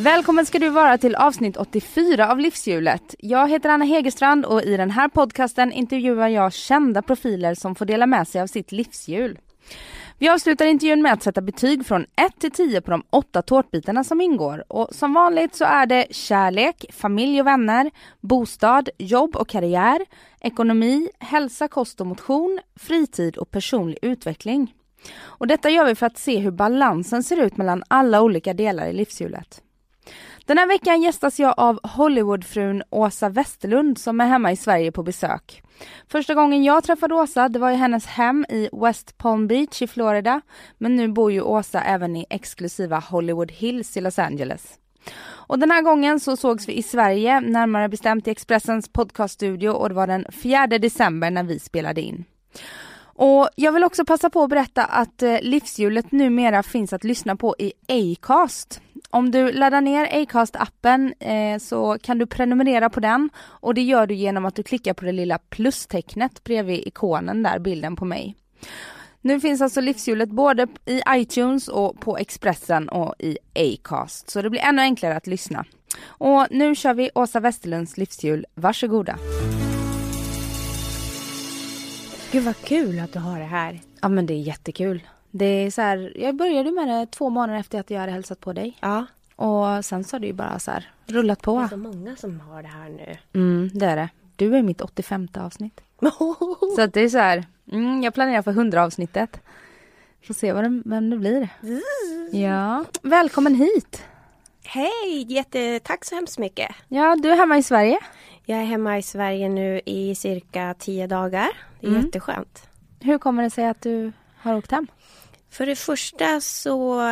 Välkommen ska du vara till avsnitt 84 av Livsjulet. Jag heter Anna Hegerstrand och i den här podcasten intervjuar jag kända profiler som får dela med sig av sitt livsjul. Vi avslutar intervjun med att sätta betyg från 1 till 10 på de 8 tårtbitarna som ingår. Och som vanligt så är det kärlek, familj och vänner, bostad, jobb och karriär, ekonomi, hälsa, kost och motion, fritid och personlig utveckling. Och detta gör vi för att se hur balansen ser ut mellan alla olika delar i livshjulet. Den här veckan gästas jag av Hollywoodfrun Åsa Westerlund som är hemma i Sverige på besök. Första gången jag träffade Åsa det var i hennes hem i West Palm Beach i Florida. Men nu bor ju Åsa även i exklusiva Hollywood Hills i Los Angeles. Och den här gången så sågs vi i Sverige, närmare bestämt i Expressens podcaststudio, och det var den 4 december när vi spelade in. Och jag vill också passa på att berätta att livshjulet numera finns att lyssna på i Acast. Om du laddar ner Acast-appen så kan du prenumerera på den. Och det gör du genom att du klickar på det lilla plustecknet bredvid ikonen där, bilden på mig. Nu finns alltså livshjulet både i iTunes och på Expressen och i Acast. Så det blir ännu enklare att lyssna. Och nu kör vi Åsa Westerlunds livshjul. Varsågoda. Gud vad kul att du har det här. Ja men det är jättekul. Det är så här, jag började med det 2 månader efter att jag hade hälsat på dig. Ja. Och sen så har det ju bara så här rullat på. Det är så många som har det här nu. Mm, det är det. Du är mitt 85:e avsnitt. Så att det är så här, jag planerar för 100 avsnittet. Får se vem det blir. Ja, välkommen hit. Hej, tack så hemskt mycket. Ja, du är hemma i Sverige. Jag är hemma i Sverige nu i cirka 10 dagar. Det är jätteskönt. Hur kommer det sig att du har åkt hem? För det första så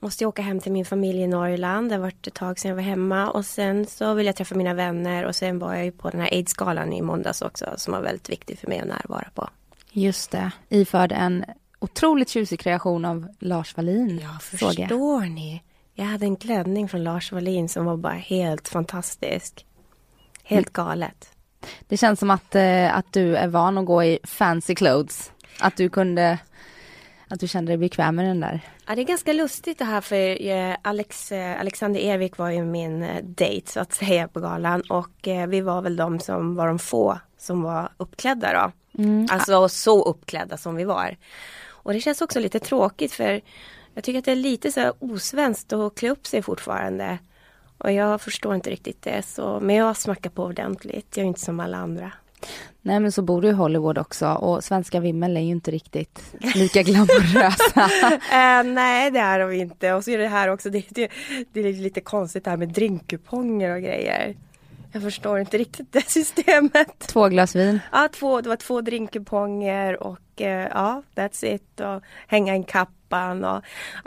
måste jag åka hem till min familj i Norrland. Det har varit ett tag sedan jag var hemma. Och sen så vill jag träffa mina vänner. Och sen var jag ju på den här AIDS-galan i måndags också. Som var väldigt viktig för mig att närvara på. Just det. Iförd en otroligt tjusig kreation av Lars Wallin. Ja, förstår ni? Jag hade en klänning från Lars Wallin som var bara helt fantastisk. Helt galet. Det känns som att du är van att gå i fancy clothes. Att du kände dig bekväm med den där. Ja, det är ganska lustigt det här för Alexander Ervik var ju min dejt så att säga på galan. Och vi var väl de som var de få som var uppklädda då. Mm. Alltså så uppklädda som vi var. Och det känns också lite tråkigt för jag tycker att det är lite så här osvenskt att klä upp sig fortfarande. Och jag förstår inte riktigt det. Men jag smakar på ordentligt. Jag är inte som alla andra. Nej, men så bor du i Hollywood också. Och svenska vimmel är ju inte riktigt lika glamorösa. Nej, det är de inte. Och så är det här också. Det är lite konstigt här med drinkkuponger och grejer. Jag förstår inte riktigt det systemet. 2 glas vin? Ja, 2. Det var 2 drinkkuponger. Och ja, that's it. Och hänga en kapp. Och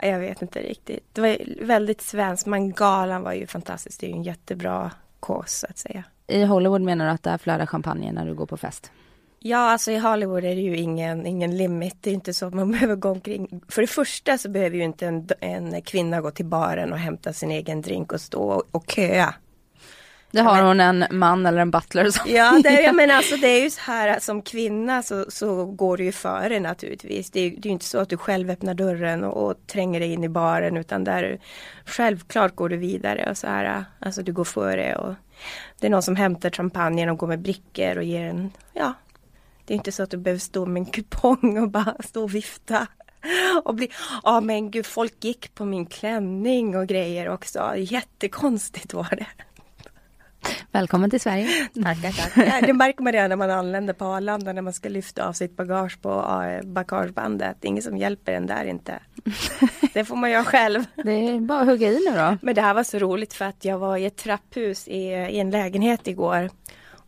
jag vet inte riktigt. Det var väldigt svenskt. Men galan var ju fantastiskt. Det är ju en jättebra kurs så att säga. I Hollywood menar du att det är flöda champagne när du går på fest? Ja, alltså i Hollywood är det ju ingen limit. Det är inte så man behöver gå omkring. För det första så behöver ju inte en kvinna gå till baren och hämta sin egen drink och stå och köa. Det har hon en man eller en butler som... Ja, jag menar alltså det är ju så här som kvinna så går det ju före naturligtvis. Det är ju inte så att du själv öppnar dörren och tränger dig in i baren utan där självklart går du vidare och så här, alltså du går före och det är någon som hämtar champagne och går med brickor och ger en, ja. Det är inte så att du behöver stå med en kupong och bara stå och vifta. Och men gud, folk gick på min klänning och grejer också. Jättekonstigt var det. Välkommen till Sverige. Tackar. Det märker man redan när man anländer på Arlanda när man ska lyfta av sitt bagage på bagagebandet. Ingen som hjälper en där inte. Det får man göra själv. Det är bara att hugga i nu då. Men det här var så roligt för att jag var i ett trapphus i en lägenhet igår.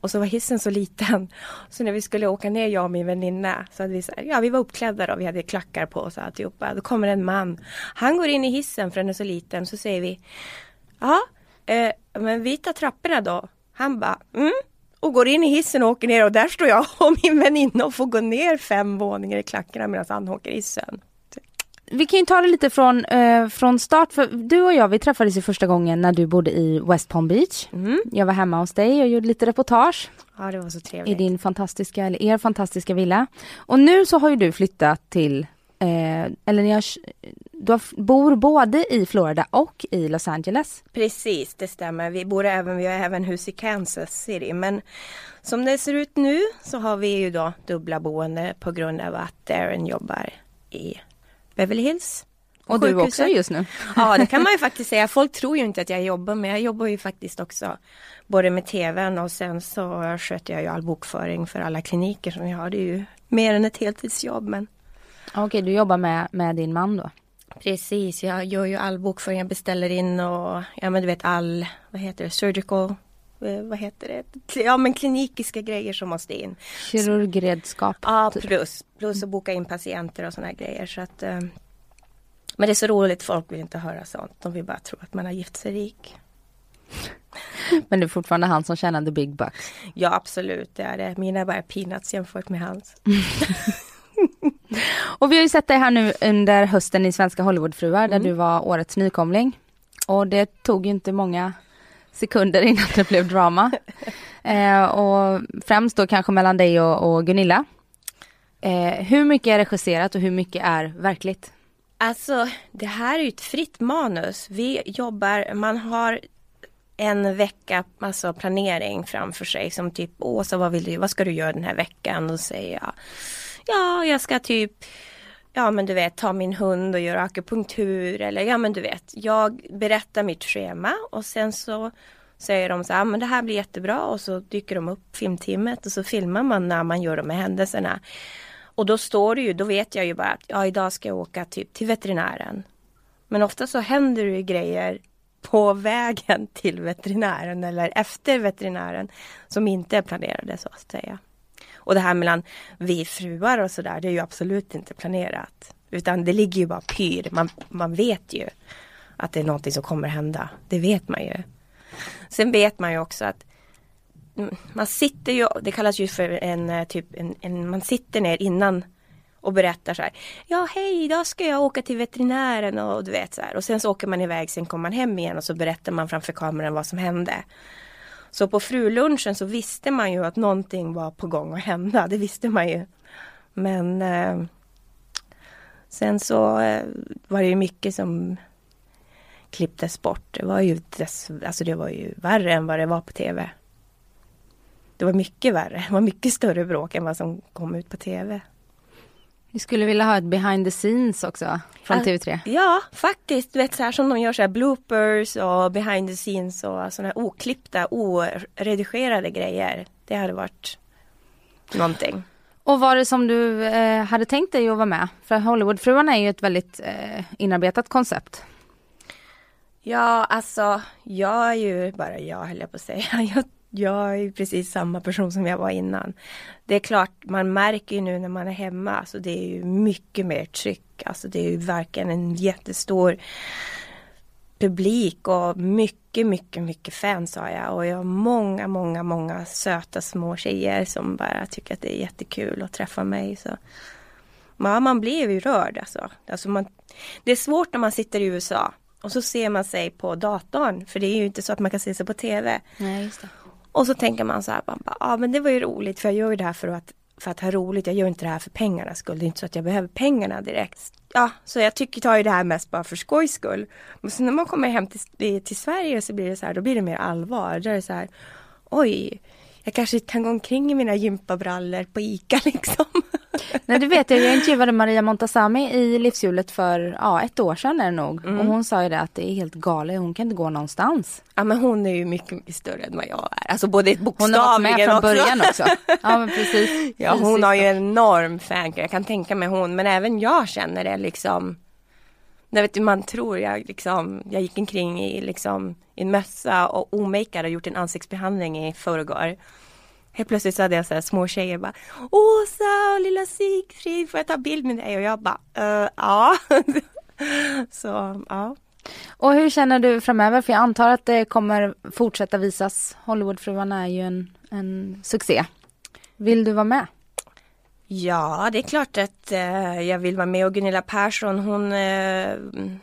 Och så var hissen så liten. Så när vi skulle åka ner, jag och min väninna, så hade vi så här, ja, vi var uppklädda och vi hade klackar på oss alltihopa. Då kommer en man. Han går in i hissen för den är så liten. Så säger vi, ja, men vi tar trapporna då. Han bara, och går in i hissen och åker ner. Och där står jag och min väninna och får gå ner 5 våningar i klackarna medan han åker hissen. Vi kan ju ta det lite från start. För du och jag, vi träffades ju första gången när du bodde i West Palm Beach. Mm. Jag var hemma hos dig och gjorde lite reportage. Ja, det var så trevligt. I din fantastiska, eller er fantastiska villa. Och nu så har ju du flyttat till, bor både i Florida och i Los Angeles. Precis, det stämmer. Vi har även hus i Kansas City. Men som det ser ut nu så har vi ju då dubbla boende på grund av att Darren jobbar i Beverly Hills. Och sjukhuset. Du också just nu. Ja, det kan man ju faktiskt säga. Folk tror ju inte att jag jobbar, men jag jobbar ju faktiskt också både med tvn och sen så sköter jag ju all bokföring för alla kliniker som jag har. Det är ju mer än ett heltidsjobb. Men... Okej, du jobbar med din man då? Precis, jag gör ju all bokföring, jag beställer in och ja, men du vet all, surgical... Ja, men klinikiska grejer som måste in. Kirurgredskap. Ja, plus att boka in patienter och såna här grejer. Så att, men det är så roligt, folk vill inte höra sånt. De vill bara tro att man har gift sig rik. Men det är fortfarande han som tjänar the big bucks. Ja, absolut. Det är det. Mina är bara peanuts jämfört med hans. Och vi har ju sett dig här nu under hösten i Svenska Hollywoodfruar där du var årets nykomling. Och det tog ju inte många... sekunder innan det blev drama. Och främst då kanske mellan dig och Gunilla. Hur mycket är regisserat och hur mycket är verkligt? Alltså, det här är ju ett fritt manus. Vi jobbar, man har en vecka, alltså planering framför sig. Som typ, Åsa, vad ska du göra den här veckan? Och säger jag, ja, jag ska typ... Ja, men du vet, ta min hund och göra akupunktur. Eller ja, men du vet, jag berättar mitt schema. Och sen så säger de så här, men det här blir jättebra. Och så dyker de upp filmteamet och så filmar man när man gör de här händelserna. Och då står det ju, då vet jag ju bara att ja, idag ska jag åka typ till veterinären. Men ofta så händer det ju grejer på vägen till veterinären eller efter veterinären som inte är planerade, så att säga. Och det här mellan vi fruar och sådär, det är ju absolut inte planerat. Utan det ligger ju bara pyr. Man vet ju att det är någonting som kommer hända. Det vet man ju. Sen vet man ju också att man sitter ju, det kallas ju för man sitter ner innan och berättar så här. Ja, hej, idag ska jag åka till veterinären och du vet så här. Och sen så åker man iväg, sen kommer man hem igen och så berättar man framför kameran vad som hände. Så på frulunchen så visste man ju att någonting var på gång att hända. Det visste man ju. Men sen så var det ju mycket som klipptes bort. Det var ju, alltså det var ju värre än vad det var på tv. Det var mycket värre. Det var mycket större bråk än vad som kom ut på tv. Du skulle vilja ha ett behind the scenes också från TV3. Ja, faktiskt. Du vet så här som de gör så här bloopers och behind the scenes och sådana här oklippta, oredigerade grejer. Det hade varit någonting. Och var det som du hade tänkt dig att vara med? För Hollywoodfruarna är ju ett väldigt inarbetat koncept. Ja, alltså jag är ju bara jag, höll jag på att säga. Jag är ju precis samma person som jag var innan. Det är klart, man märker ju nu när man är hemma. Alltså det är ju mycket mer tryck. Alltså det är ju verkligen en jättestor publik. Och mycket, mycket, mycket fans har jag. Och jag har många, många, många söta små tjejer som bara tycker att det är jättekul att träffa mig. Så. Ja, man blir ju rörd alltså det är svårt när man sitter i USA. Och så ser man sig på datorn. För det är ju inte så att man kan se sig på tv. Nej, just det. Och så tänker man så här, men det var ju roligt för jag gör ju det här för att ha roligt. Jag gör inte det här för pengarnas skull. Det är inte så att jag behöver pengarna direkt. Ja, så jag tycker tar ju det här mest bara för skojs skull. Men sen när man kommer hem till Sverige så blir det så här, då blir det mer allvar. Då är det så här, oj, jag kanske kan gå omkring i mina gympabrallor på Ica liksom. Nej, du vet, jag intervjuade Maria Montasami i Livsjulet för ett år sedan är det nog. Och hon sa ju det att det är helt galet, hon kan inte gå någonstans. Ja, men hon är ju mycket större än vad jag är. Alltså både bokstavligen och... Hon har varit med från början också. Ja, men precis. Ja, hon har ju en enorm fan. Jag kan tänka mig hon, men även jag känner det liksom... Jag vet, man tror jag gick omkring i en mössa och omakead och gjort en ansiktsbehandling i förrgår. Helt plötsligt så hade jag så här små tjejer bara, Åsa och lilla Sigfrid, får jag ta bild med dig? Och jag bara, ja. Så, ja. Och hur känner du framöver? För jag antar att det kommer fortsätta visas. Hollywoodfruarna är ju en succé. Vill du vara med? Ja, det är klart att jag vill vara med. Och Gunilla Persson, hon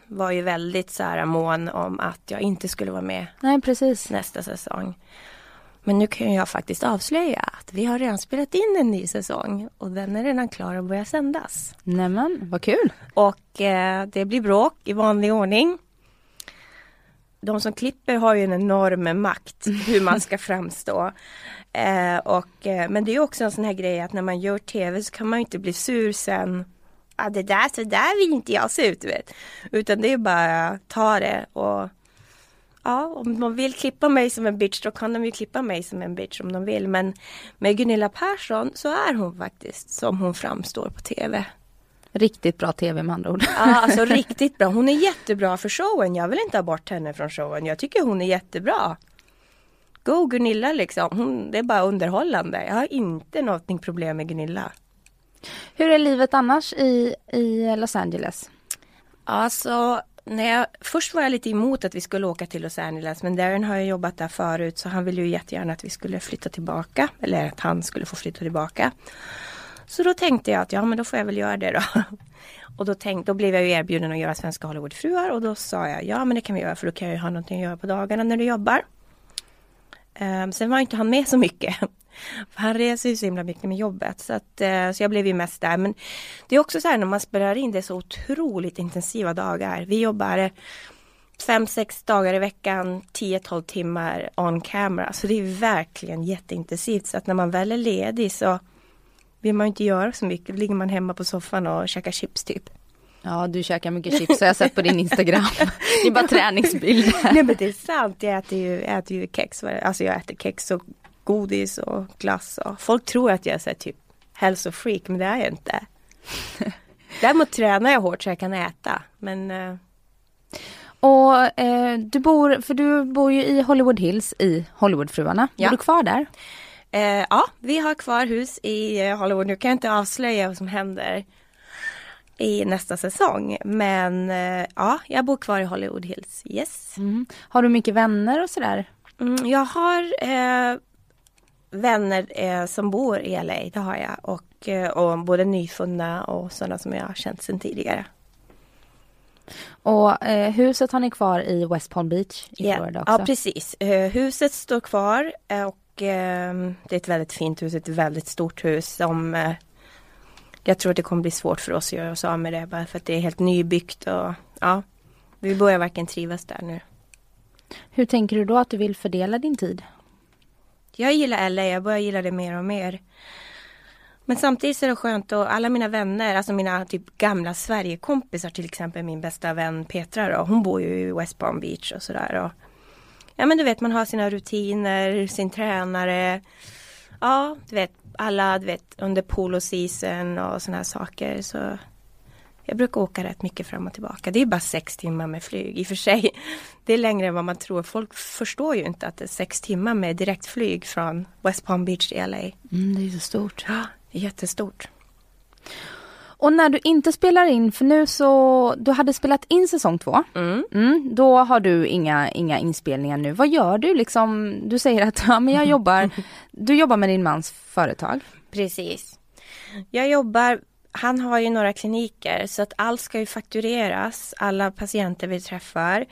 var ju väldigt så här mån om att jag inte skulle vara med. Nej, precis. Nästa säsong. Men nu kan jag faktiskt avslöja att vi har redan spelat in en ny säsong. Och den är redan klar att börja sändas. Nämen, vad kul. Och det blir bråk i vanlig ordning. De som klipper har ju en enorm makt hur man ska framstå. Men det är ju också en sån här grej att när man gör tv så kan man ju inte bli sur sen. Ah, det där, så där vill inte jag se ut, vet. Utan det är bara ta det och... Ja, om de vill klippa mig som en bitch, då kan de ju klippa mig som en bitch om de vill. Men med Gunilla Persson så är hon faktiskt som hon framstår på tv. Riktigt bra tv med andra ord. Ja, alltså riktigt bra. Hon är jättebra för showen. Jag vill inte ha bort henne från showen. Jag tycker hon är jättebra. Go Gunilla liksom. Det är bara underhållande. Jag har inte något problem med Gunilla. Hur är livet annars i Los Angeles? Alltså... först var jag lite emot att vi skulle åka till Los Angeles, men Darren har ju jobbat där förut så han ville ju jättegärna att vi skulle flytta tillbaka, eller att han skulle få flytta tillbaka. Så då tänkte jag att ja, men då får jag väl göra det då. Och då blev jag ju erbjuden att göra Svenska Hollywoodfruar, och då sa jag ja, men det kan vi göra, för då kan jag ju ha någonting att göra på dagarna när du jobbar. Sen var inte han med så mycket. Han reser ju så himla mycket med jobbet. Så jag blev ju mest där. Men det är också så här när man spelar in, det är så otroligt intensiva dagar. Vi jobbar 5-6 dagar i veckan, 10-12 timmar on camera. Så det är verkligen jätteintensivt. Så att när man väl är ledig så vill man inte göra så mycket. Då ligger man hemma på soffan och käkar chips typ. Ja, du käkar mycket chips, så jag har sett på din Instagram. Det är bara träningsbilder. Nej, men det är sant. Jag äter ju kex. Alltså jag äter kex och godis och glass. Och folk tror att jag är så här, typ hälsofreak, men det är jag inte. Däremot tränar jag hårt så jag kan äta. Men... Och du bor ju i Hollywood Hills i Hollywoodfruarna. Ja. Är du kvar där? Ja, vi har kvar hus i Hollywood. Nu kan jag inte avslöja vad som händer i nästa säsong. Men ja, jag bor kvar i Hollywood Hills. Yes. Mm. Har du mycket vänner och sådär? Jag har vänner som bor i LA. Det har jag. Och både nyfunna och sådana som jag har känt sedan tidigare. Och huset har ni kvar i West Palm Beach i Florida också? Ja, precis. Huset står kvar. Och det är ett väldigt fint hus. Ett väldigt stort hus som... jag tror att det kommer bli svårt för oss att göra oss av med det, bara för att det är helt nybyggt och ja, vi börjar verkligen trivas där nu. Hur tänker du då att du vill fördela din tid? Jag gillar LA, jag börjar gilla det mer och mer. Men samtidigt så är det skönt, och alla mina vänner, alltså mina typ gamla Sverigekompisar, till exempel min bästa vän Petra då, hon bor ju i West Palm Beach och sådär. Och, ja men du vet, man har sina rutiner, sin tränare... Ja, du vet, alla under polo season och såna här saker, så jag brukar åka rätt mycket fram och tillbaka. Det är bara 6 timmar med flyg i och för sig. Det är längre än vad man tror. Folk förstår ju inte att det är 6 timmar med direktflyg från West Palm Beach till LA. Mm, det är så stort. Ja, det är jättestort. Och när du inte spelar in, för nu så, du hade spelat in säsong 2, då har du inga inspelningar nu. Vad gör du liksom? Du säger att ja, men du jobbar med din mans företag. Precis. Han har ju några kliniker, så att allt ska ju faktureras, alla patienter vi träffar,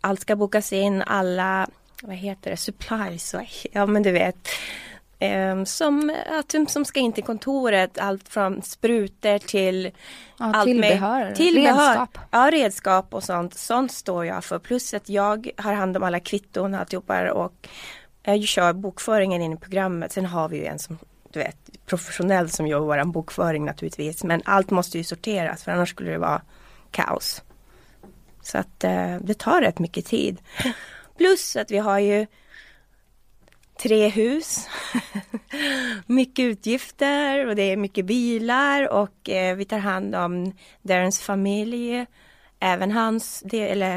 allt ska bokas in, alla, vad heter det, supplies, ja men du vet. Som atom som ska in till kontoret, allt från sprutor till redskap. Ja, redskap och sånt står jag för, plus att jag har hand om alla kvitton och alltihopa, och jag kör bokföringen in i programmet. Sen har vi ju en som, du vet, professionell som gör vår bokföring naturligtvis, men allt måste ju sorteras, för annars skulle det vara kaos. Så att det tar rätt mycket tid, plus att vi har ju 3 hus, mycket utgifter, och det är mycket bilar, och vi tar hand om Darrens familj, även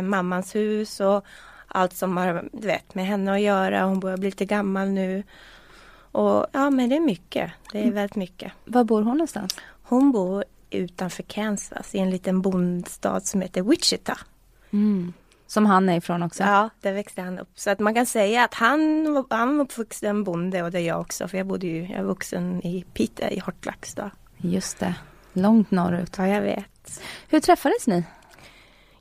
mammans hus och allt som har, du vet, med henne att göra. Hon börjar bli lite gammal nu Och ja, men det är mycket. Det är väldigt mycket. Var bor hon någonstans? Hon bor utanför Kansas i en liten bondstad som heter Wichita. Mm. Som han är ifrån också? Ja, där växte han upp. Så att man kan säga att han uppvuxen en bonde, och det är jag också. För jag är vuxen i Pite, i Hartlax då. Just det, långt norrut. Ja, jag vet. Hur träffades ni?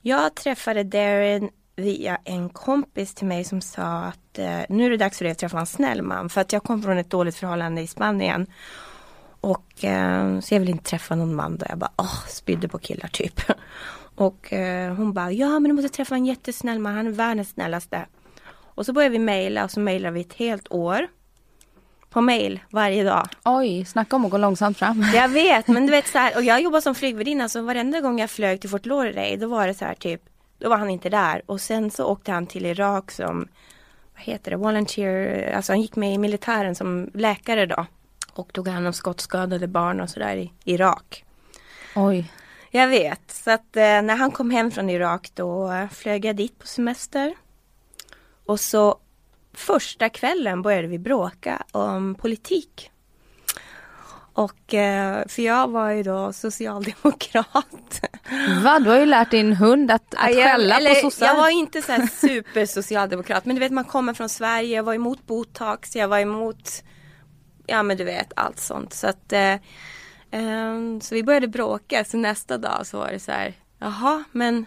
Jag träffade Darren via en kompis till mig som sa att nu är det dags för dig att träffa en snäll man. För att jag kom från ett dåligt förhållande i Spanien. Och så jag ville inte träffa någon man där. Jag bara, spydde på killar typ. Och hon bara, ja men du måste träffa en jättesnäll man. Han är världens snällaste. Och så började vi mejla, och så mejlade vi ett helt år. På mejl varje dag. Oj, snacka om att gå långsamt fram. Jag vet, men du vet så här. Och jag jobbar som flygvärdinna, så varenda gång jag flög till Fort Lauderdale, då var det så här typ. Då var han inte där. Och sen så åkte han till Irak som, vad heter det, volunteer. Alltså han gick med i militären som läkare då. Och tog hand om skottskadade barn och sådär i Irak. Oj. Jag vet. Så att när han kom hem från Irak, då flög jag dit på semester. Och så första kvällen började vi bråka om politik. Och för jag var ju då socialdemokrat. Va? Du har ju lärt din hund att skälla på sossar. Jag var inte så här supersocialdemokrat. Men du vet, man kommer från Sverige. Jag var emot botox. Jag var emot, ja men du vet, allt sånt. Så att så vi började bråka. Så nästa dag så var det så här, jaha, men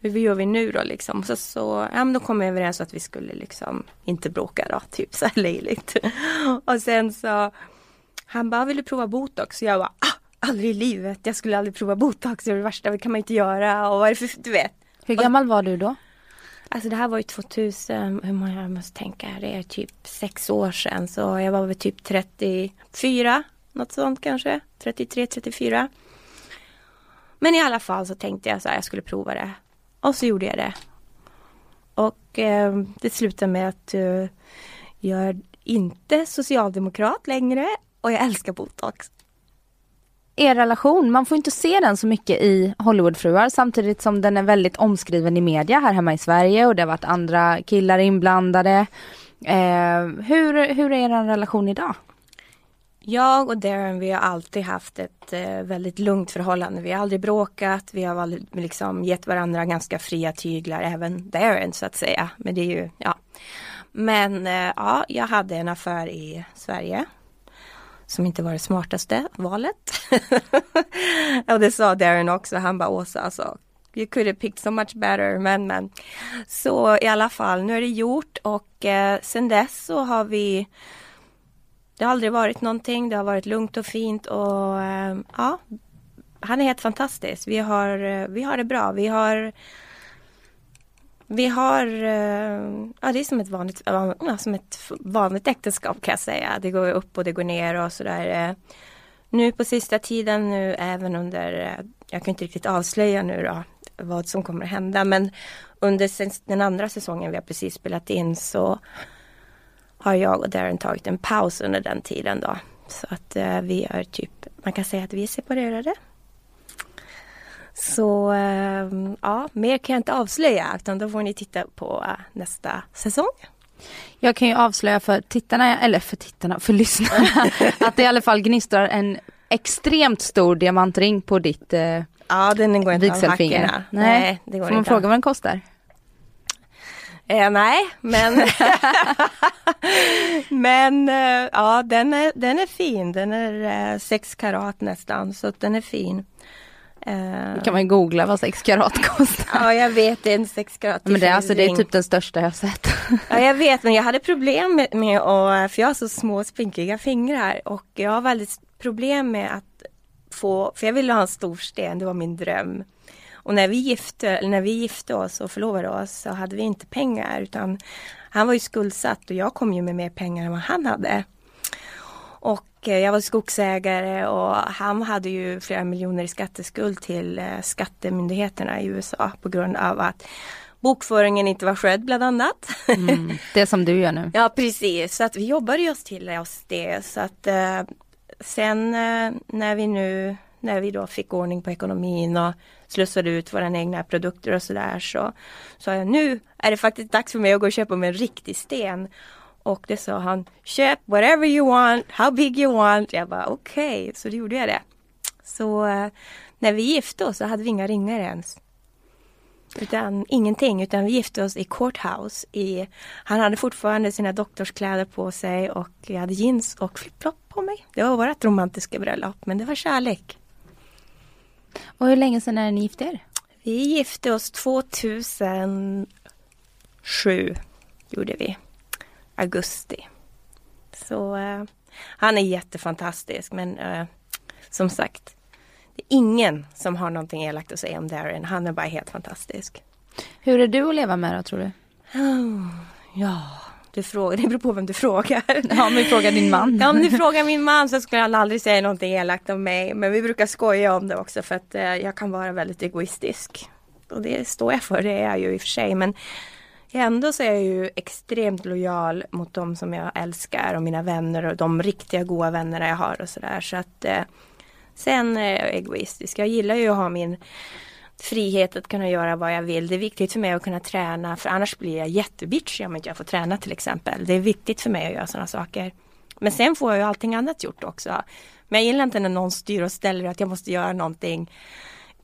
hur gör vi nu då liksom? Så ja, men då kom vi överens att vi skulle liksom inte bråka då, typ så här löjligt. Och sen så han bara, vill du prova botox? Så jag bara, aldrig i livet. Jag skulle aldrig prova botox. Det är det värsta, det kan man inte göra. Och vad är det för, du vet. Hur gammal var du då? Alltså det här var ju 2000, hur många jag måste tänka, det är typ 6 år sedan. Så jag var väl typ 34, något sånt kanske. 33, 34. Men i alla fall så tänkte jag så här, jag skulle prova det. Och så gjorde jag det. Och det slutade med att jag är inte socialdemokrat längre. Och jag älskar botox. Er relation, man får inte se den så mycket i Hollywoodfruar. Samtidigt som den är väldigt omskriven i media här hemma i Sverige. Och det har varit andra killar inblandade. Hur är er relation idag? Jag och Darren, vi har alltid haft ett väldigt lugnt förhållande. Vi har aldrig bråkat. Vi har liksom gett varandra ganska fria tyglar. Även Darren så att säga. Men det är ju, ja. Men ja, jag hade en affär i Sverige. Som inte var det smartaste valet. Och det sa Darren också. Han bara, Åsa, alltså, you could have picked so much better. Men. Så i alla fall, nu är det gjort. Och sen dess så har vi, det har aldrig varit någonting. Det har varit lugnt och fint. Och ja, han är helt fantastisk. Vi har det bra. Vi har ja, det är som ett vanligt äktenskap kan jag säga. Det går upp och det går ner och sådär. Nu på sista tiden, nu även under, jag kan inte riktigt avslöja nu då vad som kommer att hända. Men under den andra säsongen vi har precis spelat in, så har jag och Darren tagit en paus under den tiden då. Så att vi är typ, man kan säga att vi är separerade. Så ja, mer kan jag inte avslöja, utan då får ni titta på nästa säsong. Jag kan ju avslöja för tittarna, eller för lyssnarna, att det i alla fall gnistrar en extremt stor diamantring på ditt den går inte vigselfinger. Nej, det går får man inte. Fråga vad den kostar? Nej, men men ja, den är fin. Den är 6 karat nästan, så den är fin. Då kan man googla vad 6 karat kostar. Ja, jag vet, det är en 6 karat. Men det är typ den största jag har sett. Ja, jag vet, men jag hade problem med att, för jag har så små spinkiga fingrar. Och jag har väldigt problem med att få, för jag ville ha en stor sten, det var min dröm. Och när vi gifte oss och förlovade oss, så hade vi inte pengar, utan han var ju skuldsatt och jag kom ju med mer pengar än vad han hade. Och jag var skogsägare och han hade ju flera miljoner i skatteskuld till skattemyndigheterna i USA på grund av att bokföringen inte var skött bland annat. Mm, det som du gör nu. Ja, precis. Så att vi jobbade ju oss till det. Så att sen när vi då fick ordning på ekonomin och slussade ut våra egna produkter och sådär, så sa jag, nu är det faktiskt dags för mig att gå och köpa mig en riktig sten. Och det sa han, köp whatever you want, how big you want. Jag bara, okej. Så då gjorde jag det. Så när vi gifte oss så hade vi inga ringar ens. Utan ingenting. Utan vi gifte oss i courthouse. Han hade fortfarande sina doktorskläder på sig. Och jag hade jeans och flip-flop på mig. Det var vårt romantiska bröllop. Men det var kärlek. Och hur länge sedan är ni gifte er? Vi gifte oss 2007. Gjorde vi. Augusti. Så han är jättefantastisk. Men som sagt, det är ingen som har någonting elakt att säga om Darren. Han är bara helt fantastisk. Hur är du att leva med då, tror du? Oh, ja, det beror på vem du frågar. Ja, men frågar din man. Ja, om du frågar min man så skulle han aldrig säga någonting elakt om mig. Men vi brukar skoja om det också för att jag kan vara väldigt egoistisk. Och det står jag för, det är jag ju i och för sig. Men ändå så är jag ju extremt lojal mot de som jag älskar och mina vänner och de riktiga goda vänner jag har och sådär. Så att sen är jag egoistisk. Jag gillar ju att ha min frihet att kunna göra vad jag vill. Det är viktigt för mig att kunna träna, för annars blir jag jättebitchig om inte jag får träna till exempel. Det är viktigt för mig att göra sådana saker. Men sen får jag ju allting annat gjort också. Men jag gillar inte när någon styr och ställer att jag måste göra någonting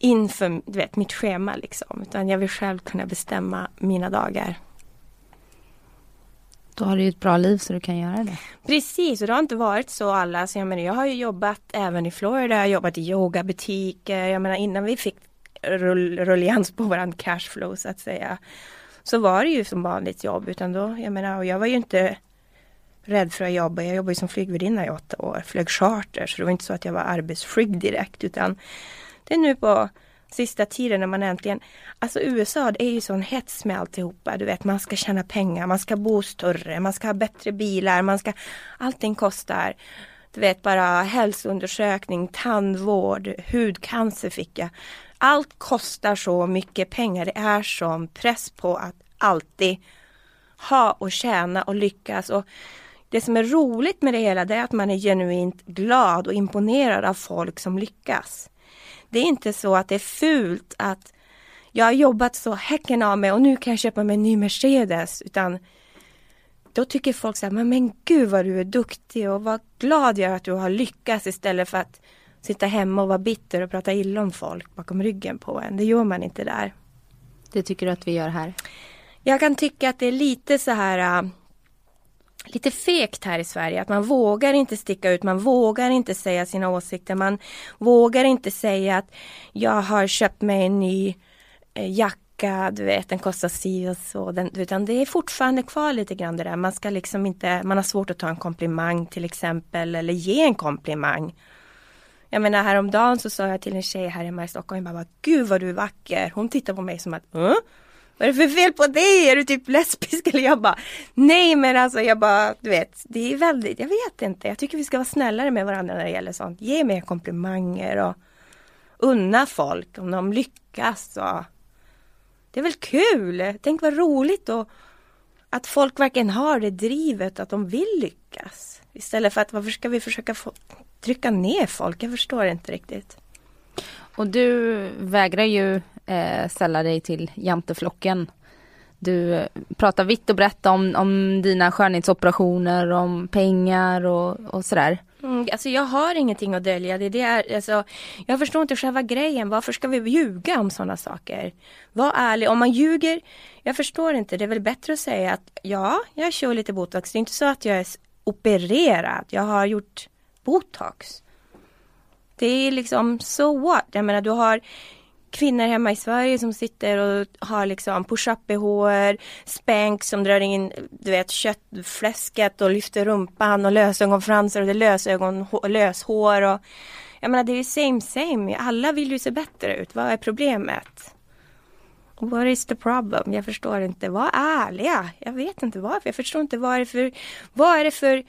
inför, du vet, mitt schema liksom. Utan jag vill själv kunna bestämma mina dagar. Då har du ju ett bra liv så du kan göra det. Precis, och det har inte varit så alla. Så jag menar, jag har ju jobbat även i Florida. Jag har jobbat i yogabutiker. Jag menar, innan vi fick rullians på våran cashflow så att säga. Så var det ju som vanligt jobb. Utan då, jag menar, och jag var ju inte rädd för att jobba. Jag jobbade ju som flygvärdinna i 8 år. Flög charter, så det var inte så att jag var arbetsskygg direkt. Utan det är nu på sista tiden när man äntligen... Alltså USA, det är ju sån hets med alltihopa. Du vet, man ska tjäna pengar, man ska bo större, man ska ha bättre bilar, man ska... Allting kostar. Du vet, bara hälsoundersökning, tandvård, hudcancer fick jag. Allt kostar så mycket pengar. Det är som press på att alltid ha och tjäna och lyckas. Och det som är roligt med det hela, det är att man är genuint glad och imponerad av folk som lyckas. Det är inte så att det är fult att jag har jobbat så häcken av mig och nu kan jag köpa mig en ny Mercedes. Utan då tycker folk så här, men gud vad du är duktig och vad glad jag är att du har lyckats, istället för att sitta hemma och vara bitter och prata illa om folk bakom ryggen på en. Det gör man inte där. Det tycker du att vi gör här? Jag kan tycka att det är lite så här... lite fegt här i Sverige, att man vågar inte sticka ut, man vågar inte säga sina åsikter, man vågar inte säga att jag har köpt mig en ny jacka, du vet, den kostar si och så, utan det är fortfarande kvar lite grann det där, man ska liksom inte, man har svårt att ta en komplimang till exempel, eller ge en komplimang. Jag menar, häromdagen så sa jag till en tjej här hemma i Stockholm, jag bara, gud vad du är vacker, hon tittar på mig som att, vad är det för fel på dig? Är du typ lesbisk? Eller jag bara, nej men alltså jag bara, du vet, det är väldigt, jag vet inte. Jag tycker vi ska vara snällare med varandra när det gäller sånt. Ge mer komplimanger och unna folk om de lyckas. Och det är väl kul. Tänk vad roligt då att folk verkligen har det drivet, att de vill lyckas. Istället för att, varför ska vi försöka trycka ner folk? Jag förstår inte riktigt. Och du vägrar ju sälja dig till janteflocken. Du pratar vitt och brett om dina skönhetsoperationer, om pengar och sådär. Alltså jag har ingenting att dölja. Alltså, jag förstår inte själva grejen. Varför ska vi ljuga om sådana saker? Var ärlig. Om man ljuger, jag förstår inte. Det är väl bättre att säga att ja, jag kör lite botox. Det är inte så att jag är opererad. Jag har gjort botox. Det är liksom, so what? Jag menar, du har kvinnor hemma i Sverige som sitter och har liksom push-up-BH, spänk som drar in, du vet, köttfläsket och lyfter rumpan och lösögonfransar och det lösögon och löshår. Och jag menar, det är ju same. Alla vill ju se bättre ut. Vad är problemet? What is the problem? Jag förstår inte. Vad är ärliga? Jag vet inte varför. Jag förstår inte vad är det för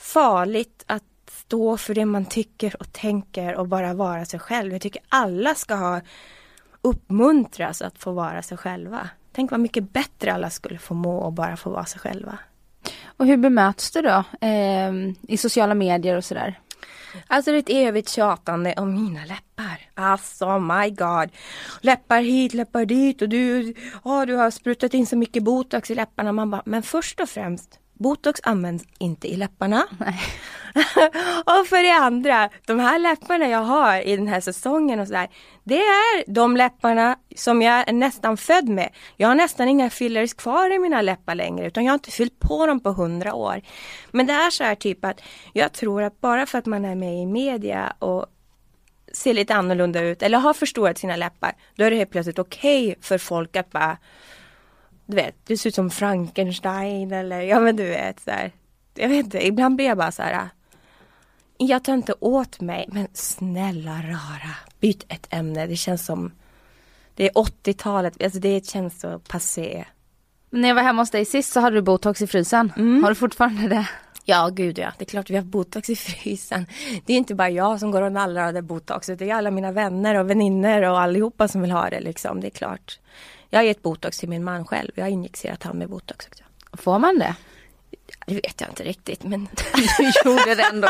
farligt att stå för det man tycker och tänker och bara vara sig själv. Jag tycker alla ska uppmuntras att få vara sig själva. Tänk vad mycket bättre alla skulle få må och bara få vara sig själva. Och hur bemöts du då i sociala medier och sådär? Alltså det är ett evigt tjatande om mina läppar. Alltså my god. Läppar hit, läppar dit och du har sprutat in så mycket botox i läpparna. Man bara, men först och främst, Botox används inte i läpparna. Nej. Och för det andra, de här läpparna jag har i den här säsongen och sådär, det är de läpparna som jag är nästan född med. Jag har nästan inga fillers kvar i mina läppar längre, utan jag har inte fyllt på dem på 100 år. Men det är så här typ att jag tror att bara för att man är med i media och ser lite annorlunda ut eller har förstorat sina läppar, då är det helt plötsligt okej för folk att bara, du vet, du ser ut som Frankenstein eller, ja men du vet så här. Jag vet inte, ibland blir jag bara så här, jag tar inte åt mig, men snälla rara, byt ett ämne. Det känns som, det är 80-talet, alltså det känns så passé. När jag var hemma hos dig sist så hade du botox i frysen. Mm. Har du fortfarande det? Ja, gud ja. Det är klart vi har botox i frysen. Det är inte bara jag som går och nallar av botox, det är alla mina vänner och väninner och allihopa som vill ha det liksom, det är klart. Jag har gett botox till min man själv. Jag har injicerat han med botox också. Får man det? Det vet jag inte riktigt, men du gjorde det ändå.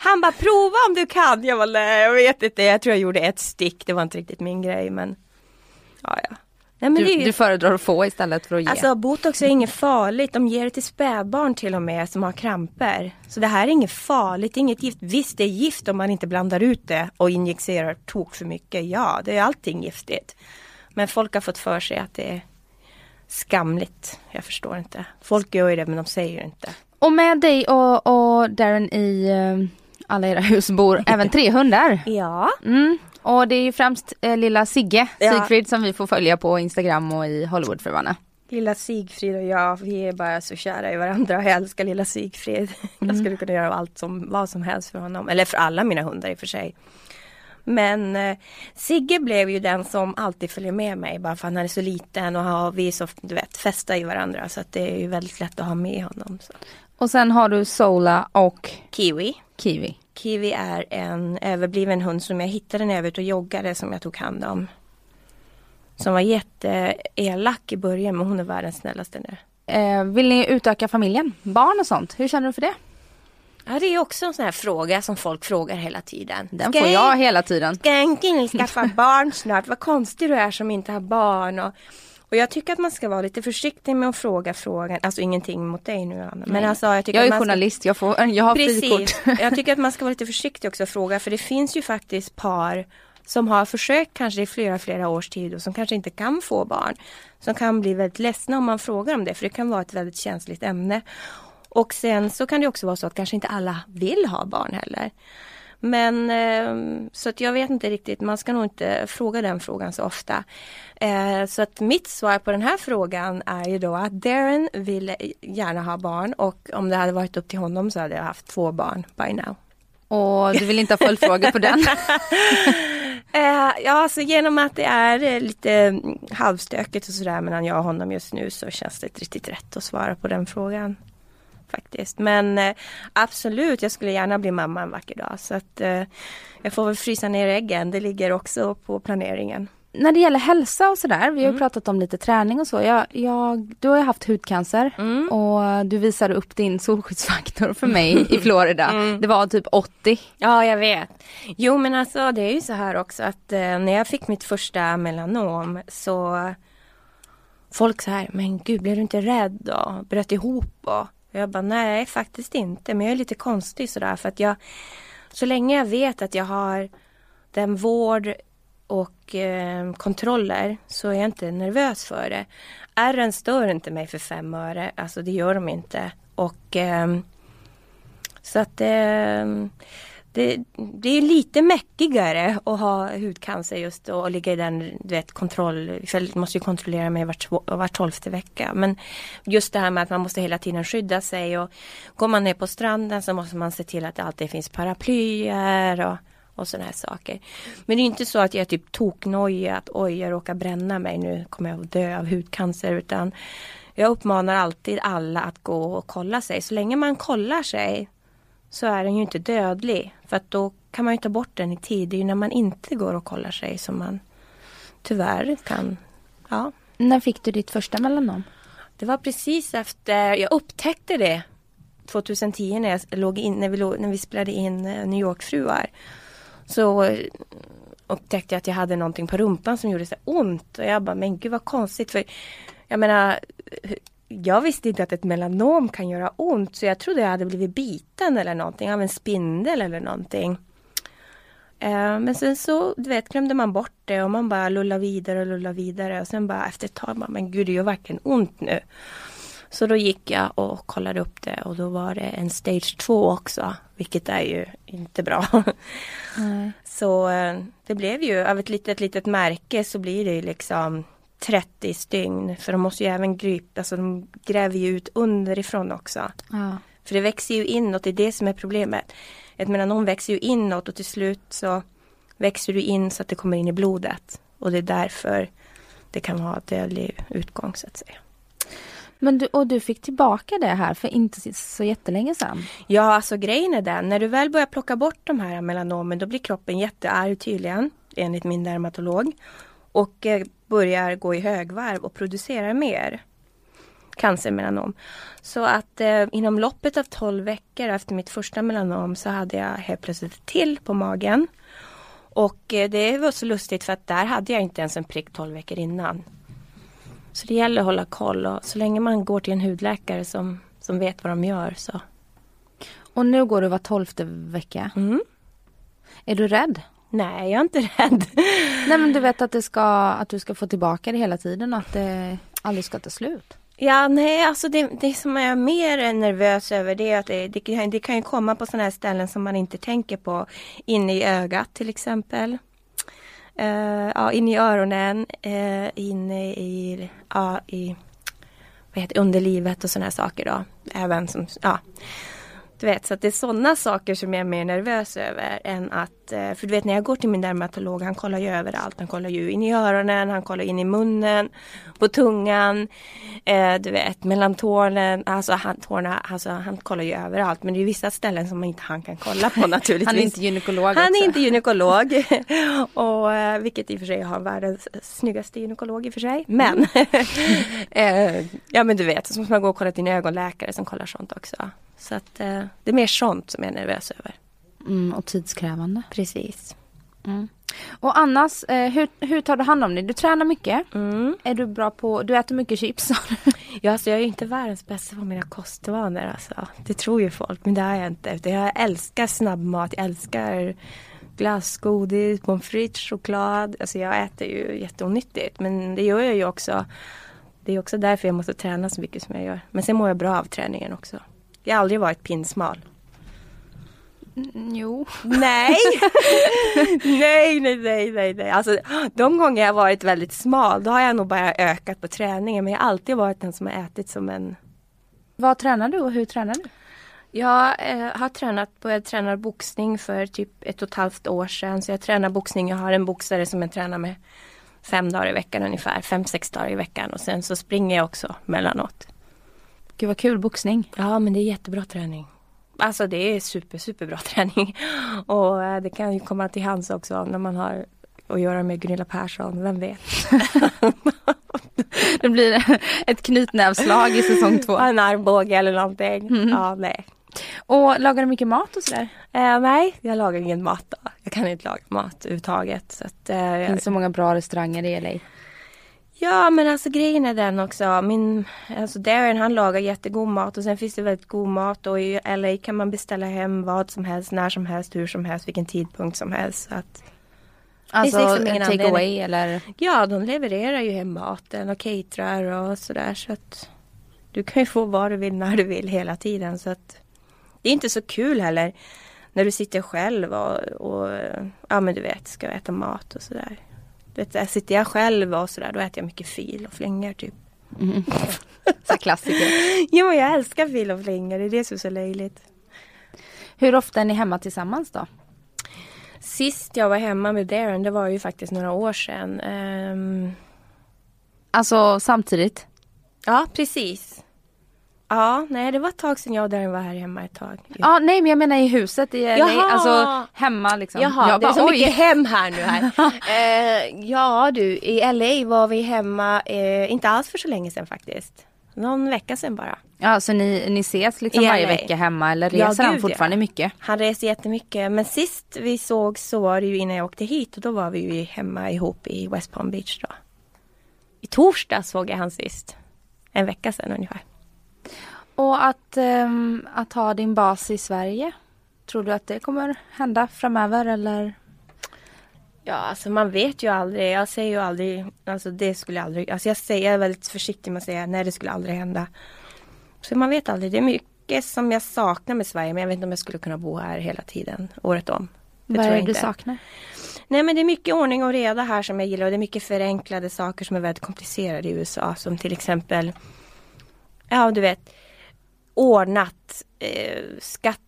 Han bara, prova om du kan. Jag var nej, jag vet inte. Jag tror jag gjorde ett stick. Det var inte riktigt min grej, men ja, ja. Nej, men du föredrar att få istället för att ge. Alltså, botox är inget farligt. De ger det till spädbarn till och med som har kramper. Så det här är inget farligt, inget gift. Visst, det är gift om man inte blandar ut det och injicerar tok för mycket. Ja, det är allting giftigt. Men folk har fått för sig att det är skamligt. Jag förstår inte. Folk gör ju det, men de säger ju inte. Och med dig och Darren i alla era hus bor även 300. Ja. Mm. Och det är ju främst lilla Sigge, ja. Sigfrid, som vi får följa på Instagram och i Hollywoodfruarna. Lilla Sigfrid och jag, vi är bara så kära i varandra. Och jag älskar lilla Sigfrid. Jag skulle kunna göra allt som, vad som helst för honom. Eller för alla mina hundar i och för sig. Men Sigge blev ju den som alltid följer med mig, bara för han är så liten och vi är så, du vet, fästa i varandra, så att det är ju väldigt lätt att ha med honom så. Och sen har du Sola och Kiwi. Kiwi är en överbliven hund som jag hittade när jag var ute och joggade, som jag tog hand om. Som var jätteelak i början, men hon är världens snällaste nu. Vill ni utöka familjen? Barn och sånt, hur känner du för det? Ja, det är också en sån här fråga som folk frågar hela tiden. Den får jag hela tiden. Ska en kille skaffa barn snart? Vad konstig du är som inte har barn. Och jag tycker att man ska vara lite försiktig med att fråga frågan. Alltså ingenting mot dig nu, Anna. Men alltså, jag är journalist, jag har frikort. Jag tycker att man ska vara lite försiktig också att fråga. För det finns ju faktiskt par som har försökt kanske i flera års tid och som kanske inte kan få barn. Som kan bli väldigt ledsna om man frågar om det. För det kan vara ett väldigt känsligt ämne. Och sen så kan det också vara så att kanske inte alla vill ha barn heller. Men så att jag vet inte riktigt, man ska nog inte fråga den frågan så ofta. Så att mitt svar på den här frågan är ju då att Darren vill gärna ha barn. Och om det hade varit upp till honom så hade jag haft 2 barn by now. Och du vill inte ha följdfrågor på den? Ja, så genom att det är lite halvstökigt och sådär mellan jag och honom just nu, så känns det inte riktigt rätt att svara på den frågan. Faktiskt. Men absolut, jag skulle gärna bli mamma en vacker dag. Så att jag får väl frysa ner äggen. Det ligger också på planeringen. När det gäller hälsa och sådär, vi har ju pratat om lite träning och så. Du har ju haft hudcancer och du visade upp din solskyddsfaktor för mig i Florida. Det var typ 80. Ja, jag vet. Jo, men alltså det är ju så här också att när jag fick mitt första melanom så folk så här, men gud, blev du inte rädd och bröt ihop och... Jag bara, nej faktiskt inte, men jag är lite konstig sådär, för att jag, så länge jag vet att jag har den vård och kontroller, så är jag inte nervös för det. Ärren stör inte mig för 5 öre, alltså det gör de inte. Och så att det är lite mäckigare att ha hudcancer just då, och ligga i den, du vet, kontroll. Jag måste ju kontrollera mig var 12:e vecka. Men just det här med att man måste hela tiden skydda sig, och går man ner på stranden så måste man se till att det alltid finns paraplyer och sådana här saker. Men det är inte så att jag typ toknoja att oj, jag råkar bränna mig, nu kommer jag att dö av hudcancer, utan jag uppmanar alltid alla att gå och kolla sig. Så länge man kollar sig så är den ju inte dödlig. För att då kan man ju ta bort den i tid. Det är ju när man inte går och kollar sig som man tyvärr kan. Ja. När fick du ditt första melanom? Det var precis efter, jag upptäckte det 2010 när jag låg in, när vi spelade in New York-fruar. Så upptäckte jag att jag hade någonting på rumpan som gjorde så ont. Och jag bara, men gud vad konstigt. För jag menar, jag visste inte att ett melanom kan göra ont, så jag trodde jag hade blivit biten eller någonting av en spindel eller någonting. Men sen så, du vet, glömde man bort det och man bara lullade vidare och sen bara efter ett tag, men gud, det gör verkligen ont nu. Så då gick jag och kollade upp det och då var det en stage 2 också, vilket är ju inte bra. Nej. Så det blev ju, av ett litet märke så blir det ju liksom 30 stygn, för de måste ju även gripa, alltså de gräver ju ut underifrån också. Ja. För det växer ju inåt, det är det som är problemet. Ett melanom växer ju inåt och till slut så växer du in så att det kommer in i blodet. Och det är därför det kan ha dödlig utgång, så att säga. Men du fick tillbaka det här för inte så jättelänge sedan. Ja, alltså grejen är den. När du väl börjar plocka bort de här melanomen, då blir kroppen jättearg tydligen, enligt min dermatolog. Och börjar gå i högvarv och producera mer cancermelanom. Så att inom loppet av 12 veckor efter mitt första melanom så hade jag helt plötsligt till på magen. Och det var så lustigt för att där hade jag inte ens en prick 12 veckor innan. Så det gäller att hålla koll, och så länge man går till en hudläkare som vet vad de gör så. Och nu går du var 12:e vecka. Mm. Är du rädd? Nej, jag är inte rädd. Nej, men du vet att du ska få tillbaka det hela tiden och att det aldrig ska ta slut. Ja, nej, alltså det som jag är mer nervös över det är att det kan ju komma på sådana här ställen som man inte tänker på. Inne i ögat till exempel. Inne i öronen. Inne i, underlivet och sådana här saker då. Även som, ja. Du vet, så att det är sådana saker som jag är mer nervös över än att, för du vet när jag går till min dermatolog, han kollar ju överallt, han kollar ju in i öronen, han kollar in i munnen, på tungan, du vet, mellan tårna, han kollar ju överallt, men det är vissa ställen som inte han kan kolla på naturligtvis. Han är inte gynekolog också. Han är inte gynekolog, och, vilket i och för sig har världens snyggaste gynekolog i och för sig, men ja men du vet, så måste man gå och kolla till en ögonläkare som kollar sånt också. Så att det är mer sånt som jag är nervös över. Mm, och tidskrävande. Precis. Mm. Och annars, hur tar du hand om dig? Du tränar mycket. Mm. Är du bra på... Du äter mycket chips. Ja, alltså jag är ju inte världens bästa på mina kostvanor. Alltså. Det tror ju folk, men det är jag inte. Utan jag älskar snabbmat. Jag älskar glass, godis, pommes frites, choklad. Alltså jag äter ju jätteonyttigt. Men det gör jag ju också. Det är också därför jag måste träna så mycket som jag gör. Men sen mår jag bra av träningen också. Jag har aldrig varit pinsmal. Jo. Nej. Alltså, de gånger jag har varit väldigt smal, då har jag nog bara ökat på träningen. Men jag har alltid varit den som har ätit som en... Vad tränar du och hur tränar du? Jag tränar boxning för typ 1,5 år sedan. Så jag tränar boxning. Jag har en boxare som jag tränar med 5 dagar i veckan ungefär. 5-6 dagar i veckan. Och sen så springer jag också mellanåt. Gud vad kul, boxning. Ja, men det är jättebra träning. Alltså det är superbra träning. Och det kan ju komma till hands också när man har att göra med Gunilla Persson, vem vet. Det blir ett knytnävslag i säsong 2. En armbåge eller någonting. Mm. Ja, nej. Och lagar du mycket mat och sådär? Nej, jag lagar ingen mat då. Jag kan inte laga mat överhuvudtaget. Så att, det finns så många bra restauranger i LA. Ja, men alltså grejen är den också. Darren, han lagar jättegod mat och sen finns det väldigt god mat. Och i LA kan man beställa hem vad som helst, när som helst, hur som helst, vilken tidpunkt som helst. Så att, alltså liksom en takeaway eller? Ja, de levererar ju hem maten och caterar och sådär. Så att du kan ju få vad du vill när du vill hela tiden. Så att det är inte så kul heller när du sitter själv och ja men du vet, ska äta mat och sådär. Sitter jag själv och sådär, då äter jag mycket fil och flingor typ. Mm. Så klassiker. Jo, jag älskar fil och flingor, det är det som är så löjligt. Hur ofta är ni hemma tillsammans då? Sist jag var hemma med Darren, det var ju faktiskt några år sedan. Alltså samtidigt? Ja, precis. Ja, nej, det var ett tag sedan jag och Darren var här hemma ett tag. Ja, nej, men jag menar i huset. Alltså hemma liksom. Jaha, jag bara, det är så mycket hem här nu här. I LA var vi hemma inte alls för så länge sedan faktiskt. Någon vecka sedan bara. Ja, så ni ses liksom varje vecka hemma eller reser han fortfarande mycket? Han reser jättemycket, men sist vi såg så var det ju innan jag åkte hit och då var vi ju hemma ihop i West Palm Beach då. I torsdag såg jag han sist. En vecka sedan ungefär. Och att ha din bas i Sverige, tror du att det kommer hända framöver eller? Ja, alltså man vet ju aldrig. Jag säger ju aldrig, alltså det skulle aldrig, alltså jag är väldigt försiktig med att säga nej, det skulle aldrig hända. Så man vet aldrig, det är mycket som jag saknar med Sverige, men jag vet inte om jag skulle kunna bo här hela tiden, året om. Det Vad tror jag är det inte. Du saknar? Nej, men det är mycket ordning och reda här som jag gillar, och det är mycket förenklade saker som är väldigt komplicerade i USA, som till exempel, ja du vet, ordnat skatt,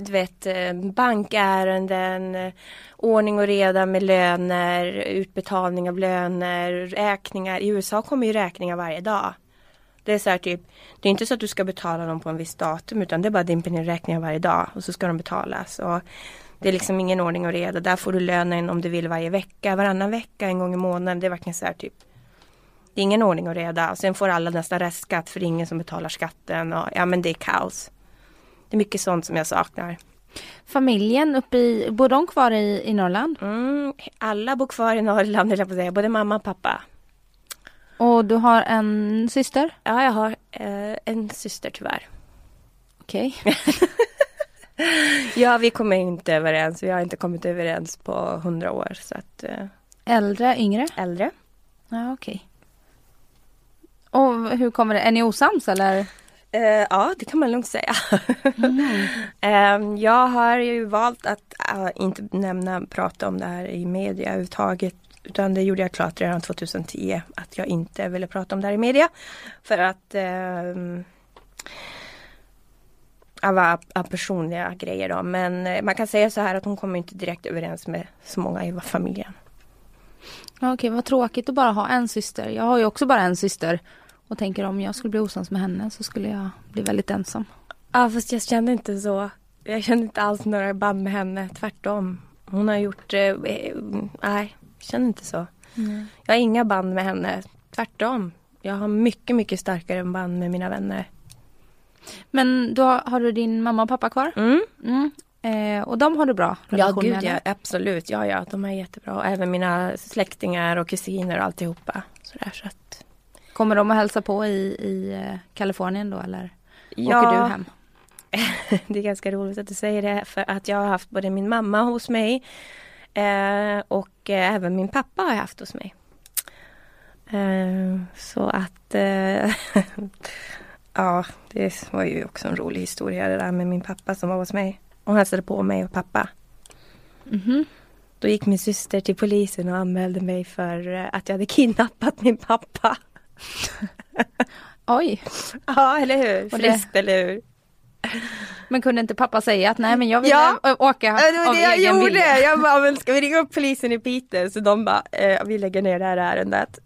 du vet, bankärenden, ordning och reda med löner, utbetalning av löner, räkningar. I USA kommer ju räkningar varje dag. Det är så här typ, det är inte så att du ska betala dem på en viss datum, utan det är bara dimper ner räkningar varje dag och så ska de betalas. Och det är liksom ingen ordning och reda. Där får du lönen om du vill varje vecka, varannan vecka, en gång i månaden. Det är verkligen så här typ, det är ingen ordning och reda. Och sen får alla nästan restskatt för det är ingen som betalar skatten. Och, ja, men det är kaos. Det är mycket sånt som jag saknar. Familjen uppe i, bor de kvar i Norrland? Mm, alla bor kvar i Norrland, eller på säga, både mamma och pappa. Och du har en syster? Ja, jag har en syster tyvärr. Okej. Okay. Ja, vi kommer inte överens. Vi har inte kommit överens på 100 år. Så att, äldre, yngre? Äldre. Ja, okej. Okay. Och hur kommer det? Är ni osams eller? Ja, det kan man lugnt säga. Jag har ju valt att inte prata om det här i media överhuvudtaget, utan det gjorde jag klart redan 2010 att jag inte ville prata om det här i media för att av personliga grejer då. Men man kan säga så här att hon kommer inte direkt överens med så många i familjen. Okej, vad tråkigt att bara ha en syster. Jag har ju också bara en syster. Och tänker om jag skulle bli osams med henne så skulle jag bli väldigt ensam. Ja, fast jag kände inte så. Jag kände inte alls några band med henne. Tvärtom. Hon har gjort... nej, jag kände inte så. Mm. Jag har inga band med henne. Tvärtom. Jag har mycket, mycket starkare band med mina vänner. Men då har du din mamma och pappa kvar? Mm. Mm. Och de har du bra relation med? Ja, absolut. Ja, de är jättebra. Och även mina släktingar och kusiner och alltihopa. Sådär, så att... Kommer de att hälsa på i Kalifornien då, eller åker du hem? Det är ganska roligt att du säger det, för att jag har haft både min mamma hos mig och även min pappa har jag haft hos mig. Så att, ja, det var ju också en rolig historia det där med min pappa som var hos mig. Hon hälsade på mig och pappa. Mhm. Då gick min syster till polisen och anmälde mig för att jag hade kidnappat min pappa. Oj. Ja, eller hur? Friskt, eller hur? Men kunde inte pappa säga att nej, men jag vill åka av egen vilja? Jag gjorde det. Jag bara, men ska vi ringa upp polisen i Pite? Så de bara, vi lägger ner det här ärendet.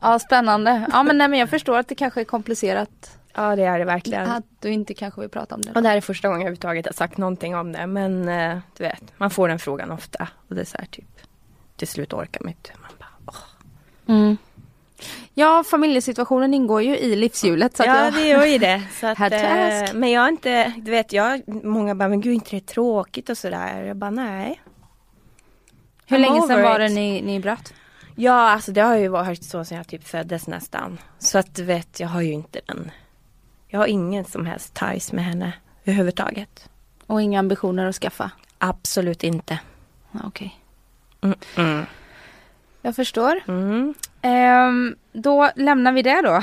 Ja, spännande. Ja, men nej, men jag förstår att det kanske är komplicerat. Ja, det är det verkligen. Att du inte kanske vill prata om det. Och det här är första gången jag överhuvudtaget har sagt någonting om det. Men du vet, man får den frågan ofta. Och det är så här typ, till slut orkar man inte. Man bara, Mm. Ja, familjesituationen ingår ju i livshjulet så att det gör ju det så att, men jag är inte, du vet, många bara, men gud, inte det är tråkigt och sådär. Jag bara, nej. Hur länge sedan var det ni bröt? Ja, alltså det har ju varit så sedan jag typ föddes nästan. Så att du vet, jag har ju inte den. Jag har ingen som helst ties med henne överhuvudtaget. Och inga ambitioner att skaffa? Absolut inte. Okej. Mm. Jag förstår. Mm. Då lämnar vi det då.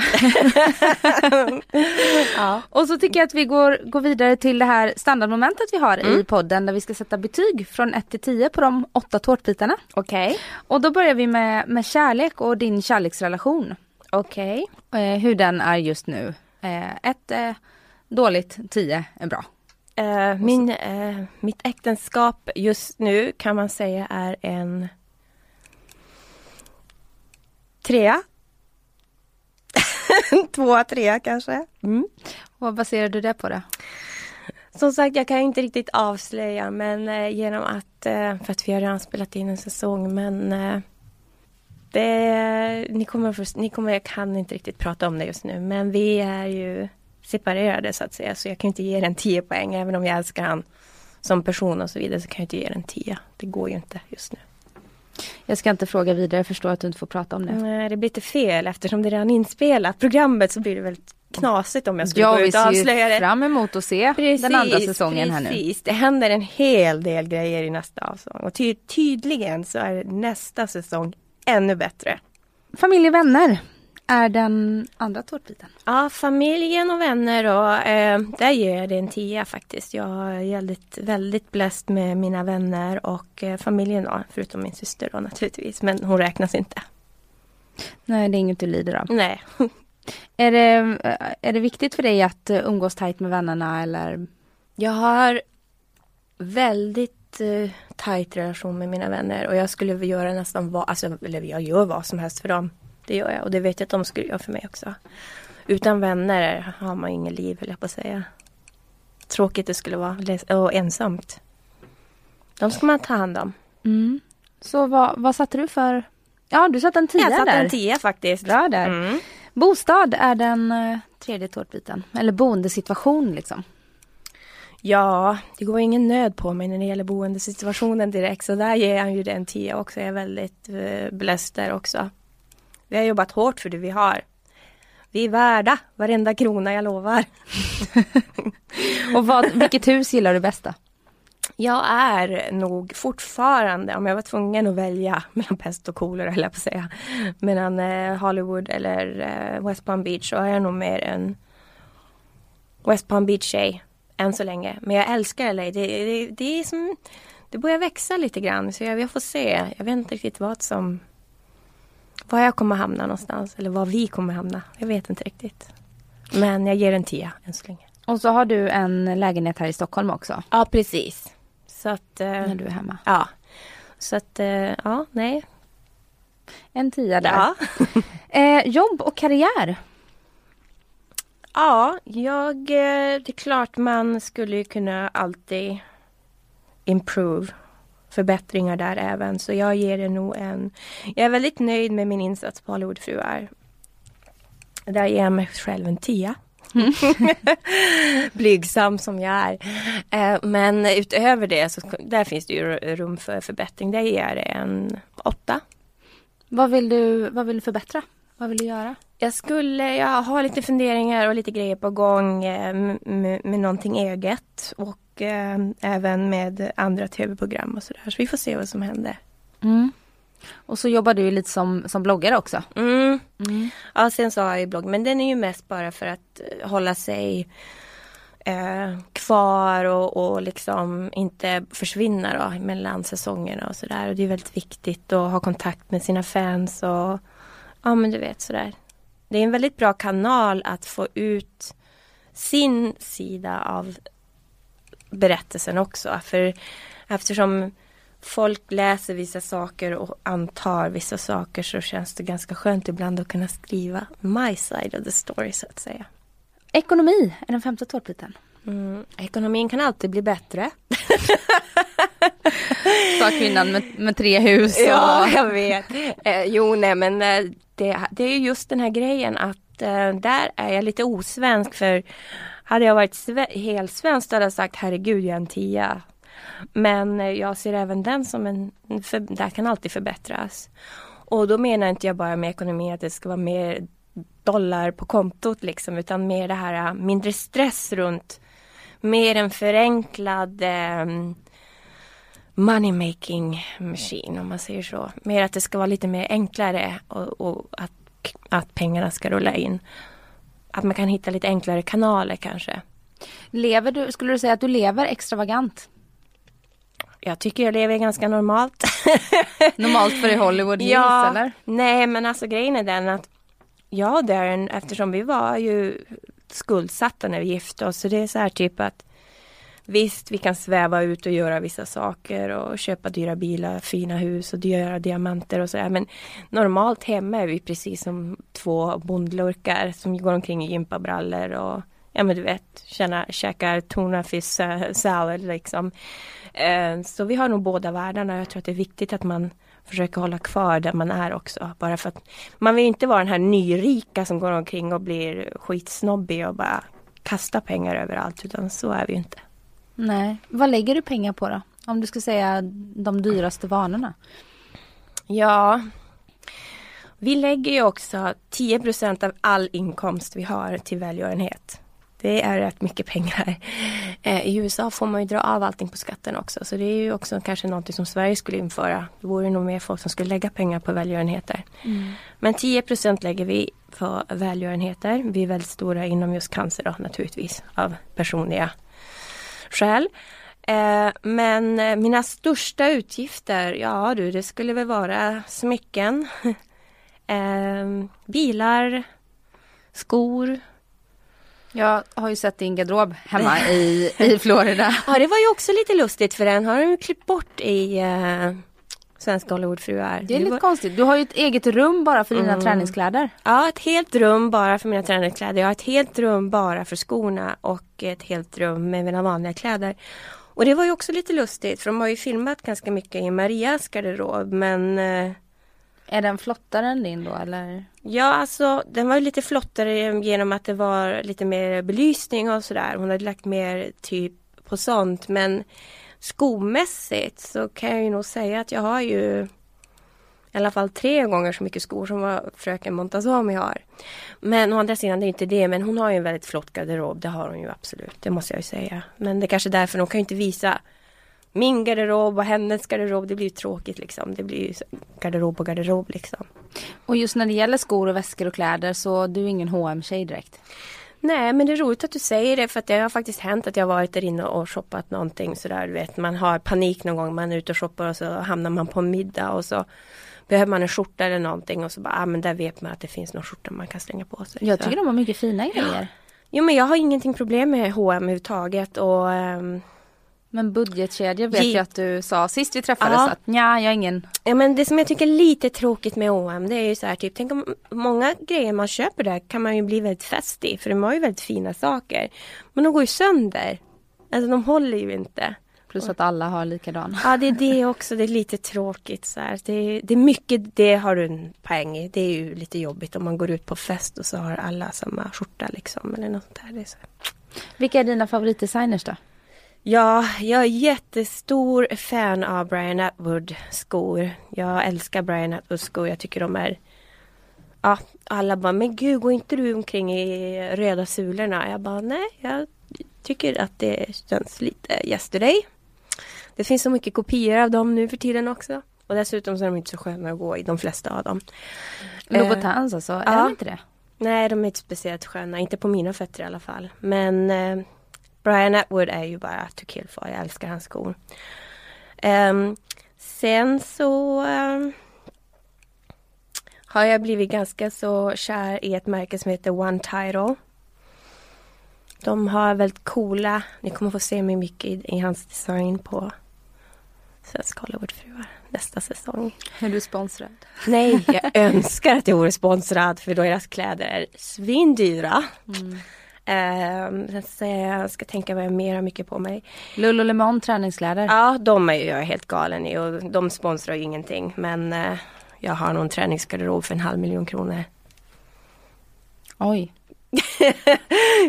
Ja. Och så tycker jag att vi går vidare till det här standardmomentet vi har i podden, där vi ska sätta betyg från 1 till 10 på de 8 tårtbitarna. Okej. Och då börjar vi med kärlek och din kärleksrelation. Okej. Hur den är just nu. 1 är dåligt, 10 är bra. Mitt äktenskap just nu kan man säga är en 3. 2, 3 kanske. Mm. Vad baserar du det på då? Som sagt, jag kan inte riktigt avslöja, men genom att, för att vi har redan spelat in en säsong, men det, jag kan inte riktigt prata om det just nu, men vi är ju separerade så att säga, så jag kan inte ge den 10 poäng, även om jag älskar han som person och så vidare, så kan jag inte ge den 10. Det går ju inte just nu. Jag ska inte fråga vidare, jag förstår att du inte får prata om det. Nej, det blir lite fel eftersom det redan är inspelat programmet, så blir det väldigt knasigt om jag skulle gå ut och avslöja det. Vi ser fram emot att se den andra säsongen här nu. Precis, det händer en hel del grejer i nästa avsång. Och tydligen så är nästa säsong ännu bättre. Familj och vänner är den andra tårtbiten. Ja, familjen och vänner då, där ger jag det en 10 faktiskt. Jag är väldigt bläst med mina vänner och familjen då, förutom min syster då naturligtvis. Men hon räknas inte. Nej, det är inget du lider av. Nej. Är det viktigt för dig att umgås tajt med vännerna eller? Jag har väldigt tajt relation med mina vänner och jag skulle göra nästan jag gör vad som helst för dem. Det gör jag och det vet jag att de skulle göra för mig också. Utan vänner har man ju ingen liv, vill jag på säga. Tråkigt det skulle vara och ensamt. De ska man ta hand om. Mm. Så vad satte du för? Ja, du satt en 10 där. Jag satt en 10 faktiskt. Bra där. Mm. Bostad är den tredje tårtbiten. Eller boendesituation liksom. Ja, det går ingen nöd på mig när det gäller boendesituationen direkt. Så där ger jag ju det en 10 också. Jag är väldigt bläst där också. Vi har jobbat hårt för det vi har. Vi är värda varenda krona, jag lovar. Och vilket hus gillar du bästa? Jag är nog fortfarande, om jag var tvungen att välja mellan pest och kolera, höll jag på att säga, mellan Hollywood eller West Palm Beach, så är jag nog mer en West Palm Beach-tjej än så länge. Men jag älskar LA. Det är som, det börjar växa lite grann, så jag får se. Jag vet inte riktigt var jag kommer hamna någonstans, eller var vi kommer hamna. Jag vet inte riktigt. Men jag ger en 10 än så länge. Och så har du en lägenhet här i Stockholm också. Ja, precis. Så att, när du är hemma. Ja. Så att, ja, nej. En 10 där. Ja. Jobb och karriär? Ja, det är klart man skulle kunna alltid improve, förbättringar där även. Så jag ger det nog jag är väldigt nöjd med min insats på Hollywoodfruar. Där ger jag mig själv en 10. Blygsam som jag är. Men utöver det så där finns det ju rum för förbättring. Där ger jag det en 8. Vad vill du förbättra? Vad vill du göra? Jag har lite funderingar och lite grejer på gång med någonting eget och även med andra tv-program och sådär. Så vi får se vad som händer. Mm. Och så jobbar du ju lite som bloggare också. Mm. Mm. Ja, sen så har jag ju blogg. Men den är ju mest bara för att hålla sig kvar och liksom inte försvinna då, mellan säsongerna och sådär. Och det är väldigt viktigt att ha kontakt med sina fans och ja, men du vet sådär. Det är en väldigt bra kanal att få ut sin sida av berättelsen också. För eftersom folk läser vissa saker och antar vissa saker så känns det ganska skönt ibland att kunna skriva my side of the story så att säga. Ekonomi är den femte tårtbiten. Ekonomin kan alltid bli bättre. Sa kvinnan med 3 hus. Ja, jag vet. Det är just den här grejen att där är jag lite osvensk, för hade jag varit helt svensk hade jag sagt herregud, jag är en 10. Men jag ser även den som där kan alltid förbättras. Och då menar inte jag bara med ekonomi att det ska vara mer dollar på kontot liksom, utan mer det här mindre stress runt, mer en förenklad money-making machine om man säger så. Mer att det ska vara lite mer enklare och att pengarna ska rulla in. Att man kan hitta lite enklare kanaler kanske. Skulle du säga att du lever extravagant? Jag tycker jag lever ganska normalt. Normalt för i Hollywood Hills, ja, eller? Nej, men alltså grejen är den att jag och Darren, eftersom vi var ju skuldsatta när vi gifte oss, så det är så här typ att visst, vi kan sväva ut och göra vissa saker och köpa dyra bilar, fina hus och dyra diamanter och sådär. Men normalt hemma är vi precis som 2 bondlurkar som går omkring i gympabrallor och ja, men du vet, käkar tonafisk salad liksom. Så vi har nog båda världarna. Jag tror att det är viktigt att man försöker hålla kvar där man är också. Bara för att man vill inte vara den här nyrika som går omkring och blir skitsnobbig och bara kastar pengar överallt. Utan så är vi ju inte. Nej. Vad lägger du pengar på då? Om du ska säga de dyraste vanorna. Ja. Vi lägger ju också 10% av all inkomst vi har till välgörenhet. Det är rätt mycket pengar. I USA får man ju dra av allting på skatten också. Så det är ju också kanske något som Sverige skulle införa. Det vore nog mer folk som skulle lägga pengar på välgörenheter. Mm. Men 10% lägger vi på välgörenheter. Vi är väldigt stora inom just cancer då, naturligtvis, av personliga skäl. Men mina största utgifter, ja du, det skulle väl vara smycken, bilar, skor. Jag har ju sett din garderob hemma i Florida. Ja, det var ju också lite lustigt för den har de klippt bort i Svenska Hollywoodfruar. Det är lite konstigt. Du har ju ett eget rum bara för dina träningskläder. Ja, ett helt rum bara för mina träningskläder. Jag har ett helt rum bara för skorna och ett helt rum med mina vanliga kläder. Och det var ju också lite lustigt för de har ju filmat ganska mycket i Marias garderob, men... Är den flottare än din då, eller? Ja, alltså den var ju lite flottare genom att det var lite mer belysning och sådär. Hon hade lagt mer typ på sånt. Men skomässigt så kan jag ju nog säga att jag har ju i alla fall 3 gånger så mycket skor som vad fröken Montasami har. Men å andra sidan, det är inte det. Men hon har ju en väldigt flott garderob, det har hon ju absolut. Det måste jag ju säga. Men det är kanske därför hon kan ju inte visa... min garderob och hennes garderob, det blir ju tråkigt liksom. Det blir ju garderob liksom. Och just när det gäller skor och väskor och kläder så du är ingen H&M-tjej direkt? Nej, men det är roligt att du säger det för att det har faktiskt hänt att jag varit där inne och shoppat någonting sådär, du vet. Man har panik någon gång, man är ute och shoppar och så hamnar man på en middag och så behöver man en skjorta eller någonting och så bara, men där vet man att det finns någon skjorta man kan slänga på sig. Jag tycker de har mycket fina grejer. Jo, men jag har ingenting problem med H&M överhuvudtaget och... Men budgetkedja vet jag att du sa sist vi träffades att nja, jag är ingen... Ja, men det som jag tycker är lite tråkigt med H&M det är ju så här typ, tänk om många grejer man köper där kan man ju bli väldigt fäst i för de har ju väldigt fina saker. Men de går ju sönder. Alltså de håller ju inte. Plus att alla har likadana. Ja, det är det också. Det är lite tråkigt så här. Det är mycket, det har du en poäng i. Det är ju lite jobbigt om man går ut på fest och så har alla samma skjorta liksom eller något där. Det är så här. Vilka är dina favoritdesigners då? Ja, jag är jättestor fan av Brian Atwood-skor. Jag älskar Brian Atwood-skor. Jag tycker de är... Ja, alla bara, men gud, går inte du omkring i röda sulorna? Jag bara, nej, jag tycker att det känns lite yesterday. Det finns så mycket kopior av dem nu för tiden också. Och dessutom så är de inte så sköna att gå i, de flesta av dem. Lobotans alltså, är de inte det? Nej, de är inte speciellt sköna. Inte på mina fötter i alla fall. Men... Brian Atwood är ju bara to kill for. Jag älskar hans skor. Sen så har jag blivit ganska så kär i ett märke som heter One Title. De har väldigt coola... Ni kommer få se mig mycket i hans design på Svenska Hollywoodfruar nästa säsong. Är du sponsrad? Nej, jag önskar att jag vore sponsrad för då är deras kläder svindyra. Mm. Så jag ska tänka vad jag mer har mycket på mig. Lululemon träningskläder. Ja, de är jag helt galen i och de sponsrar ju ingenting. Men jag har någon träningsgarderob för 500 000 kronor. Oj.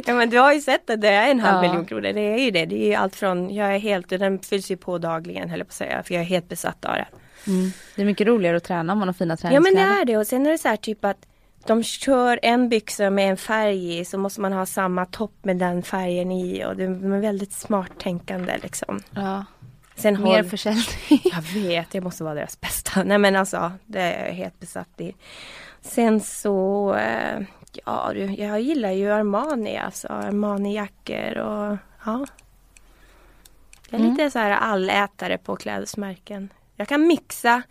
Ja, men du har ju sett att det är 500 000 kronor. Det är ju det. Det är ju allt från, jag är helt, den fylls ju på dagligen höll jag på att säga. För jag är helt besatt av det. Mm. Det är mycket roligare att träna om man har fina träningskläder. Ja, men det är det. Och sen är det så här typ att de kör en byxa med en färg i så måste man ha samma topp med den färgen i. Och de är väldigt smart tänkande liksom. Ja, sen mer försäljning. Jag vet, det måste vara deras bästa. Nej men alltså, det är jag helt besatt i. Sen så, ja jag gillar ju Armani alltså. Armani-jackor och ja. Jag är lite så här allätare på klädesmärken. Jag kan mixa...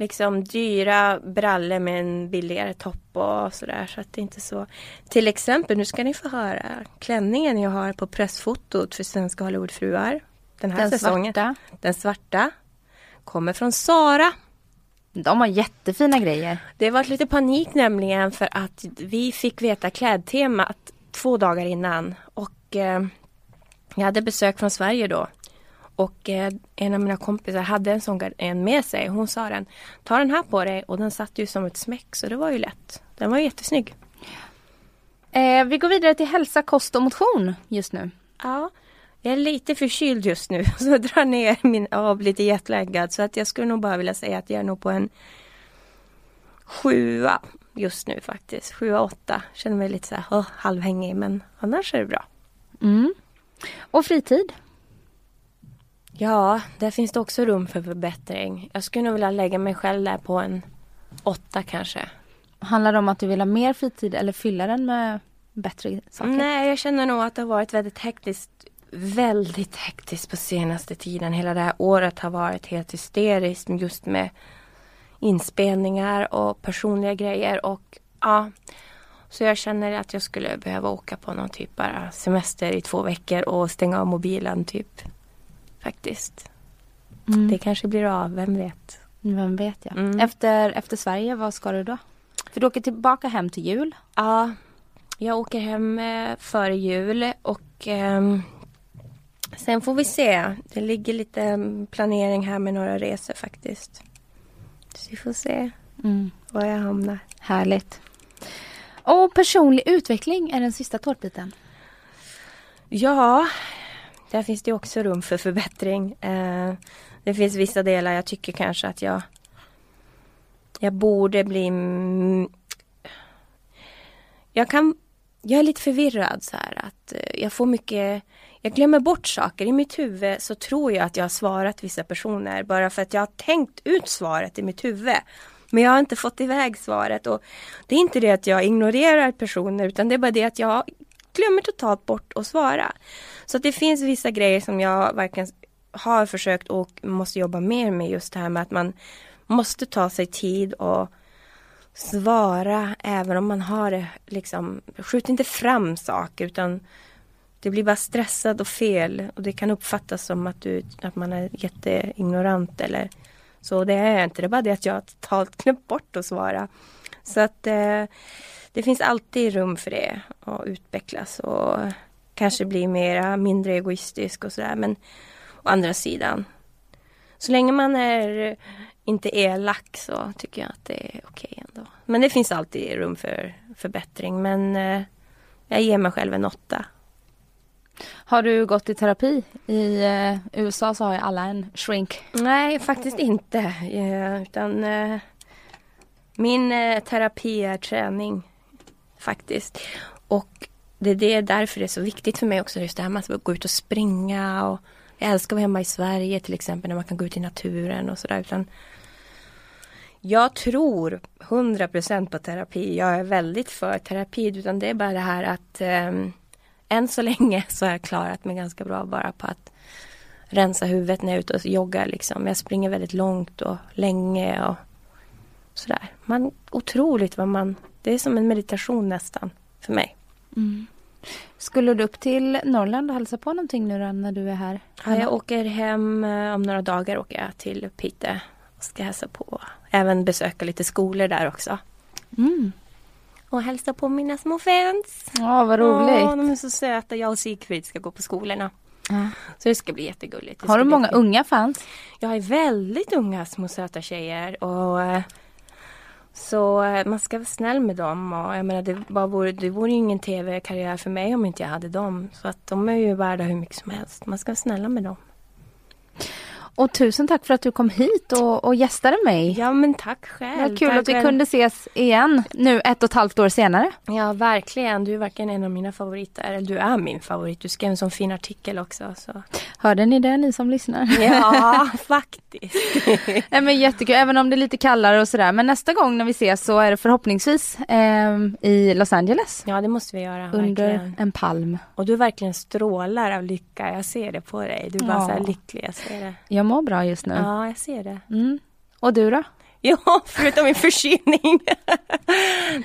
liksom dyra brallor med en billigare topp och sådär. Så att det är inte så... Till exempel, nu ska ni få höra klänningen jag har på pressfotot för Svenska Hollywoodfruar. Den här säsongen. Svarta. Den svarta. Kommer från Sara. De har jättefina grejer. Det var lite panik nämligen för att vi fick veta klädtemat 2 dagar innan. Och jag hade besök från Sverige då. Och en av mina kompisar hade en sån en med sig. Hon sa den, ta den här på dig. Och den satt ju som ett smäck så det var ju lätt. Den var jättesnygg. Vi går vidare till hälsa, kost och motion just nu. Ja, jag är lite förkyld just nu. Så jag drar ner min av lite jetlaggad. Så att jag skulle nog bara vilja säga att jag är nog på en 7 just nu faktiskt. 7-8. Känner mig lite så här halvhängig, men annars är det bra. Mm. Och fritid? Ja, där finns det också rum för förbättring. Jag skulle nog vilja lägga mig själv där på en 8 kanske. Handlar det om att du vill ha mer fritid eller fylla den med bättre saker? Nej, jag känner nog att det har varit väldigt hektiskt på senaste tiden. Hela det här året har varit helt hysteriskt just med inspelningar och personliga grejer. Och ja, så jag känner att jag skulle behöva åka på någon typ bara semester i 2 veckor och stänga av mobilen typ faktiskt. Mm. Det kanske blir av, vem vet. Vem vet, ja. Mm. Efter Sverige, vad ska du då? För du åker tillbaka hem till jul? Ja, jag åker hem före jul och sen får vi se. Det ligger lite planering här med några resor faktiskt. Så vi får se var jag hamnar. Härligt. Och personlig utveckling är den sista tårtbiten. Ja, där finns det också rum för förbättring. Det finns vissa delar jag tycker kanske att jag borde bli... Jag är lite förvirrad så här att jag får mycket... Jag glömmer bort saker. I mitt huvud så tror jag att jag har svarat vissa personer bara för att jag har tänkt ut svaret i mitt huvud. Men jag har inte fått iväg svaret, och det är inte det att jag ignorerar personer, utan det är bara det att jag glömmer totalt bort att svara. Så att det finns vissa grejer som jag verkligen har försökt och måste jobba mer med, just det här med att man måste ta sig tid och svara även om man har det liksom, skjut inte fram saker utan det blir bara stressad och fel, och det kan uppfattas som att man är jätteignorant eller så. Det är inte, det är bara det att jag totalt knäppt bort att svara. Så att det finns alltid rum för det att utvecklas och kanske bli mindre egoistisk och sådär, men å andra sidan, så länge man är inte elak så tycker jag att det är okej ändå. Men det finns alltid rum för förbättring, men jag ger mig själv en 8. Har du gått i terapi? I USA så har ju alla en shrink. Nej, faktiskt inte. Utan min terapi är träning faktiskt. Och det är därför det är så viktigt för mig också, just det här med att gå ut och springa. Och jag älskar att vara hemma i Sverige till exempel, när man kan gå ut i naturen och sådär. Utan jag tror 100% på terapi. Jag är väldigt för terapi, utan det är bara det här att... Än så länge så har jag klarat mig ganska bra bara på att rensa huvudet när jag är ute och joggar. Liksom. Jag springer väldigt långt och länge och sådär. Otroligt vad man... Det är som en meditation nästan för mig. Mm. Skulle du upp till Norrland och hälsa på någonting nu när du är här? Ja, jag åker hem om några dagar, åker jag till Pite och ska hälsa på. Även besöka lite skolor där också. Mm. Och hälsa på mina små fans. Ja, vad roligt. Ja, de är så söta. Jag och Sigfrid ska gå på skolorna. Ja. Så det ska bli jättegulligt. Har du många unga fans? Jag är väldigt unga små söta tjejer. Och, så man ska vara snäll med dem. Och, jag menar, det vore ju ingen tv-karriär för mig om inte jag hade dem. Så att de är ju värda hur mycket som helst. Man ska vara snälla med dem. Och tusen tack för att du kom hit och gästade mig. Ja, men tack själv. Det var kul att vi kunde ses igen nu 1,5 år senare. Ja, verkligen. Du är verkligen en av mina favoriter. Eller du är min favorit. Du skrev en sån fin artikel också. Så. Hörde ni det, ni som lyssnar? Ja, faktiskt. Nej, men jättekul. Även om det är lite kallare och sådär. Men nästa gång när vi ses så är det förhoppningsvis i Los Angeles. Ja, det måste vi göra. Under verkligen. En palm. Och du verkligen strålar av lycka. Jag ser det på dig. Du är bara så här lycklig. Jag ser det. Jag mår bra just nu. Ja, jag ser det. Mm. Och du då? Ja, förutom min förkylning.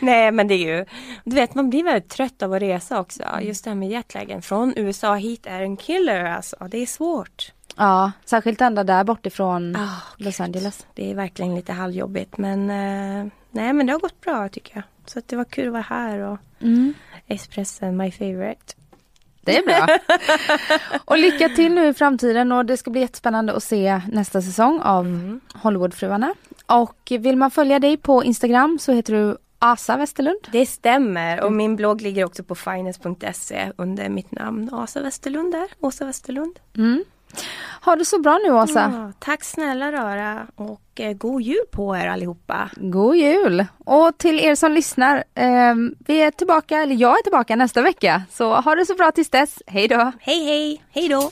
Nej, men det är ju... Du vet, man blir väldigt trött av att resa också. Just det här med jetlagen. Från USA hit är en killer, alltså. Det är svårt. Ja, särskilt ända där bortifrån Los Angeles. Det är verkligen lite halvjobbigt. Men nej, men det har gått bra tycker jag. Så att det var kul att vara här. Och Expressen, my favorite. Det är bra. Och lycka till nu i framtiden, och det ska bli jättespännande att se nästa säsong av Hollywoodfruarna. Och vill man följa dig på Instagram så heter du Åsa Westerlund. Det stämmer, och min blogg ligger också på finance.se under mitt namn Åsa Westerlund där. Åsa Westerlund. Mm. Ha det så bra nu, Åsa. Ja, tack snälla Rara och god jul på er allihopa. God jul. Och till er som lyssnar, vi är tillbaka, eller jag är tillbaka nästa vecka. Så ha det så bra tills dess. Hej då. Hej hej. Hej då.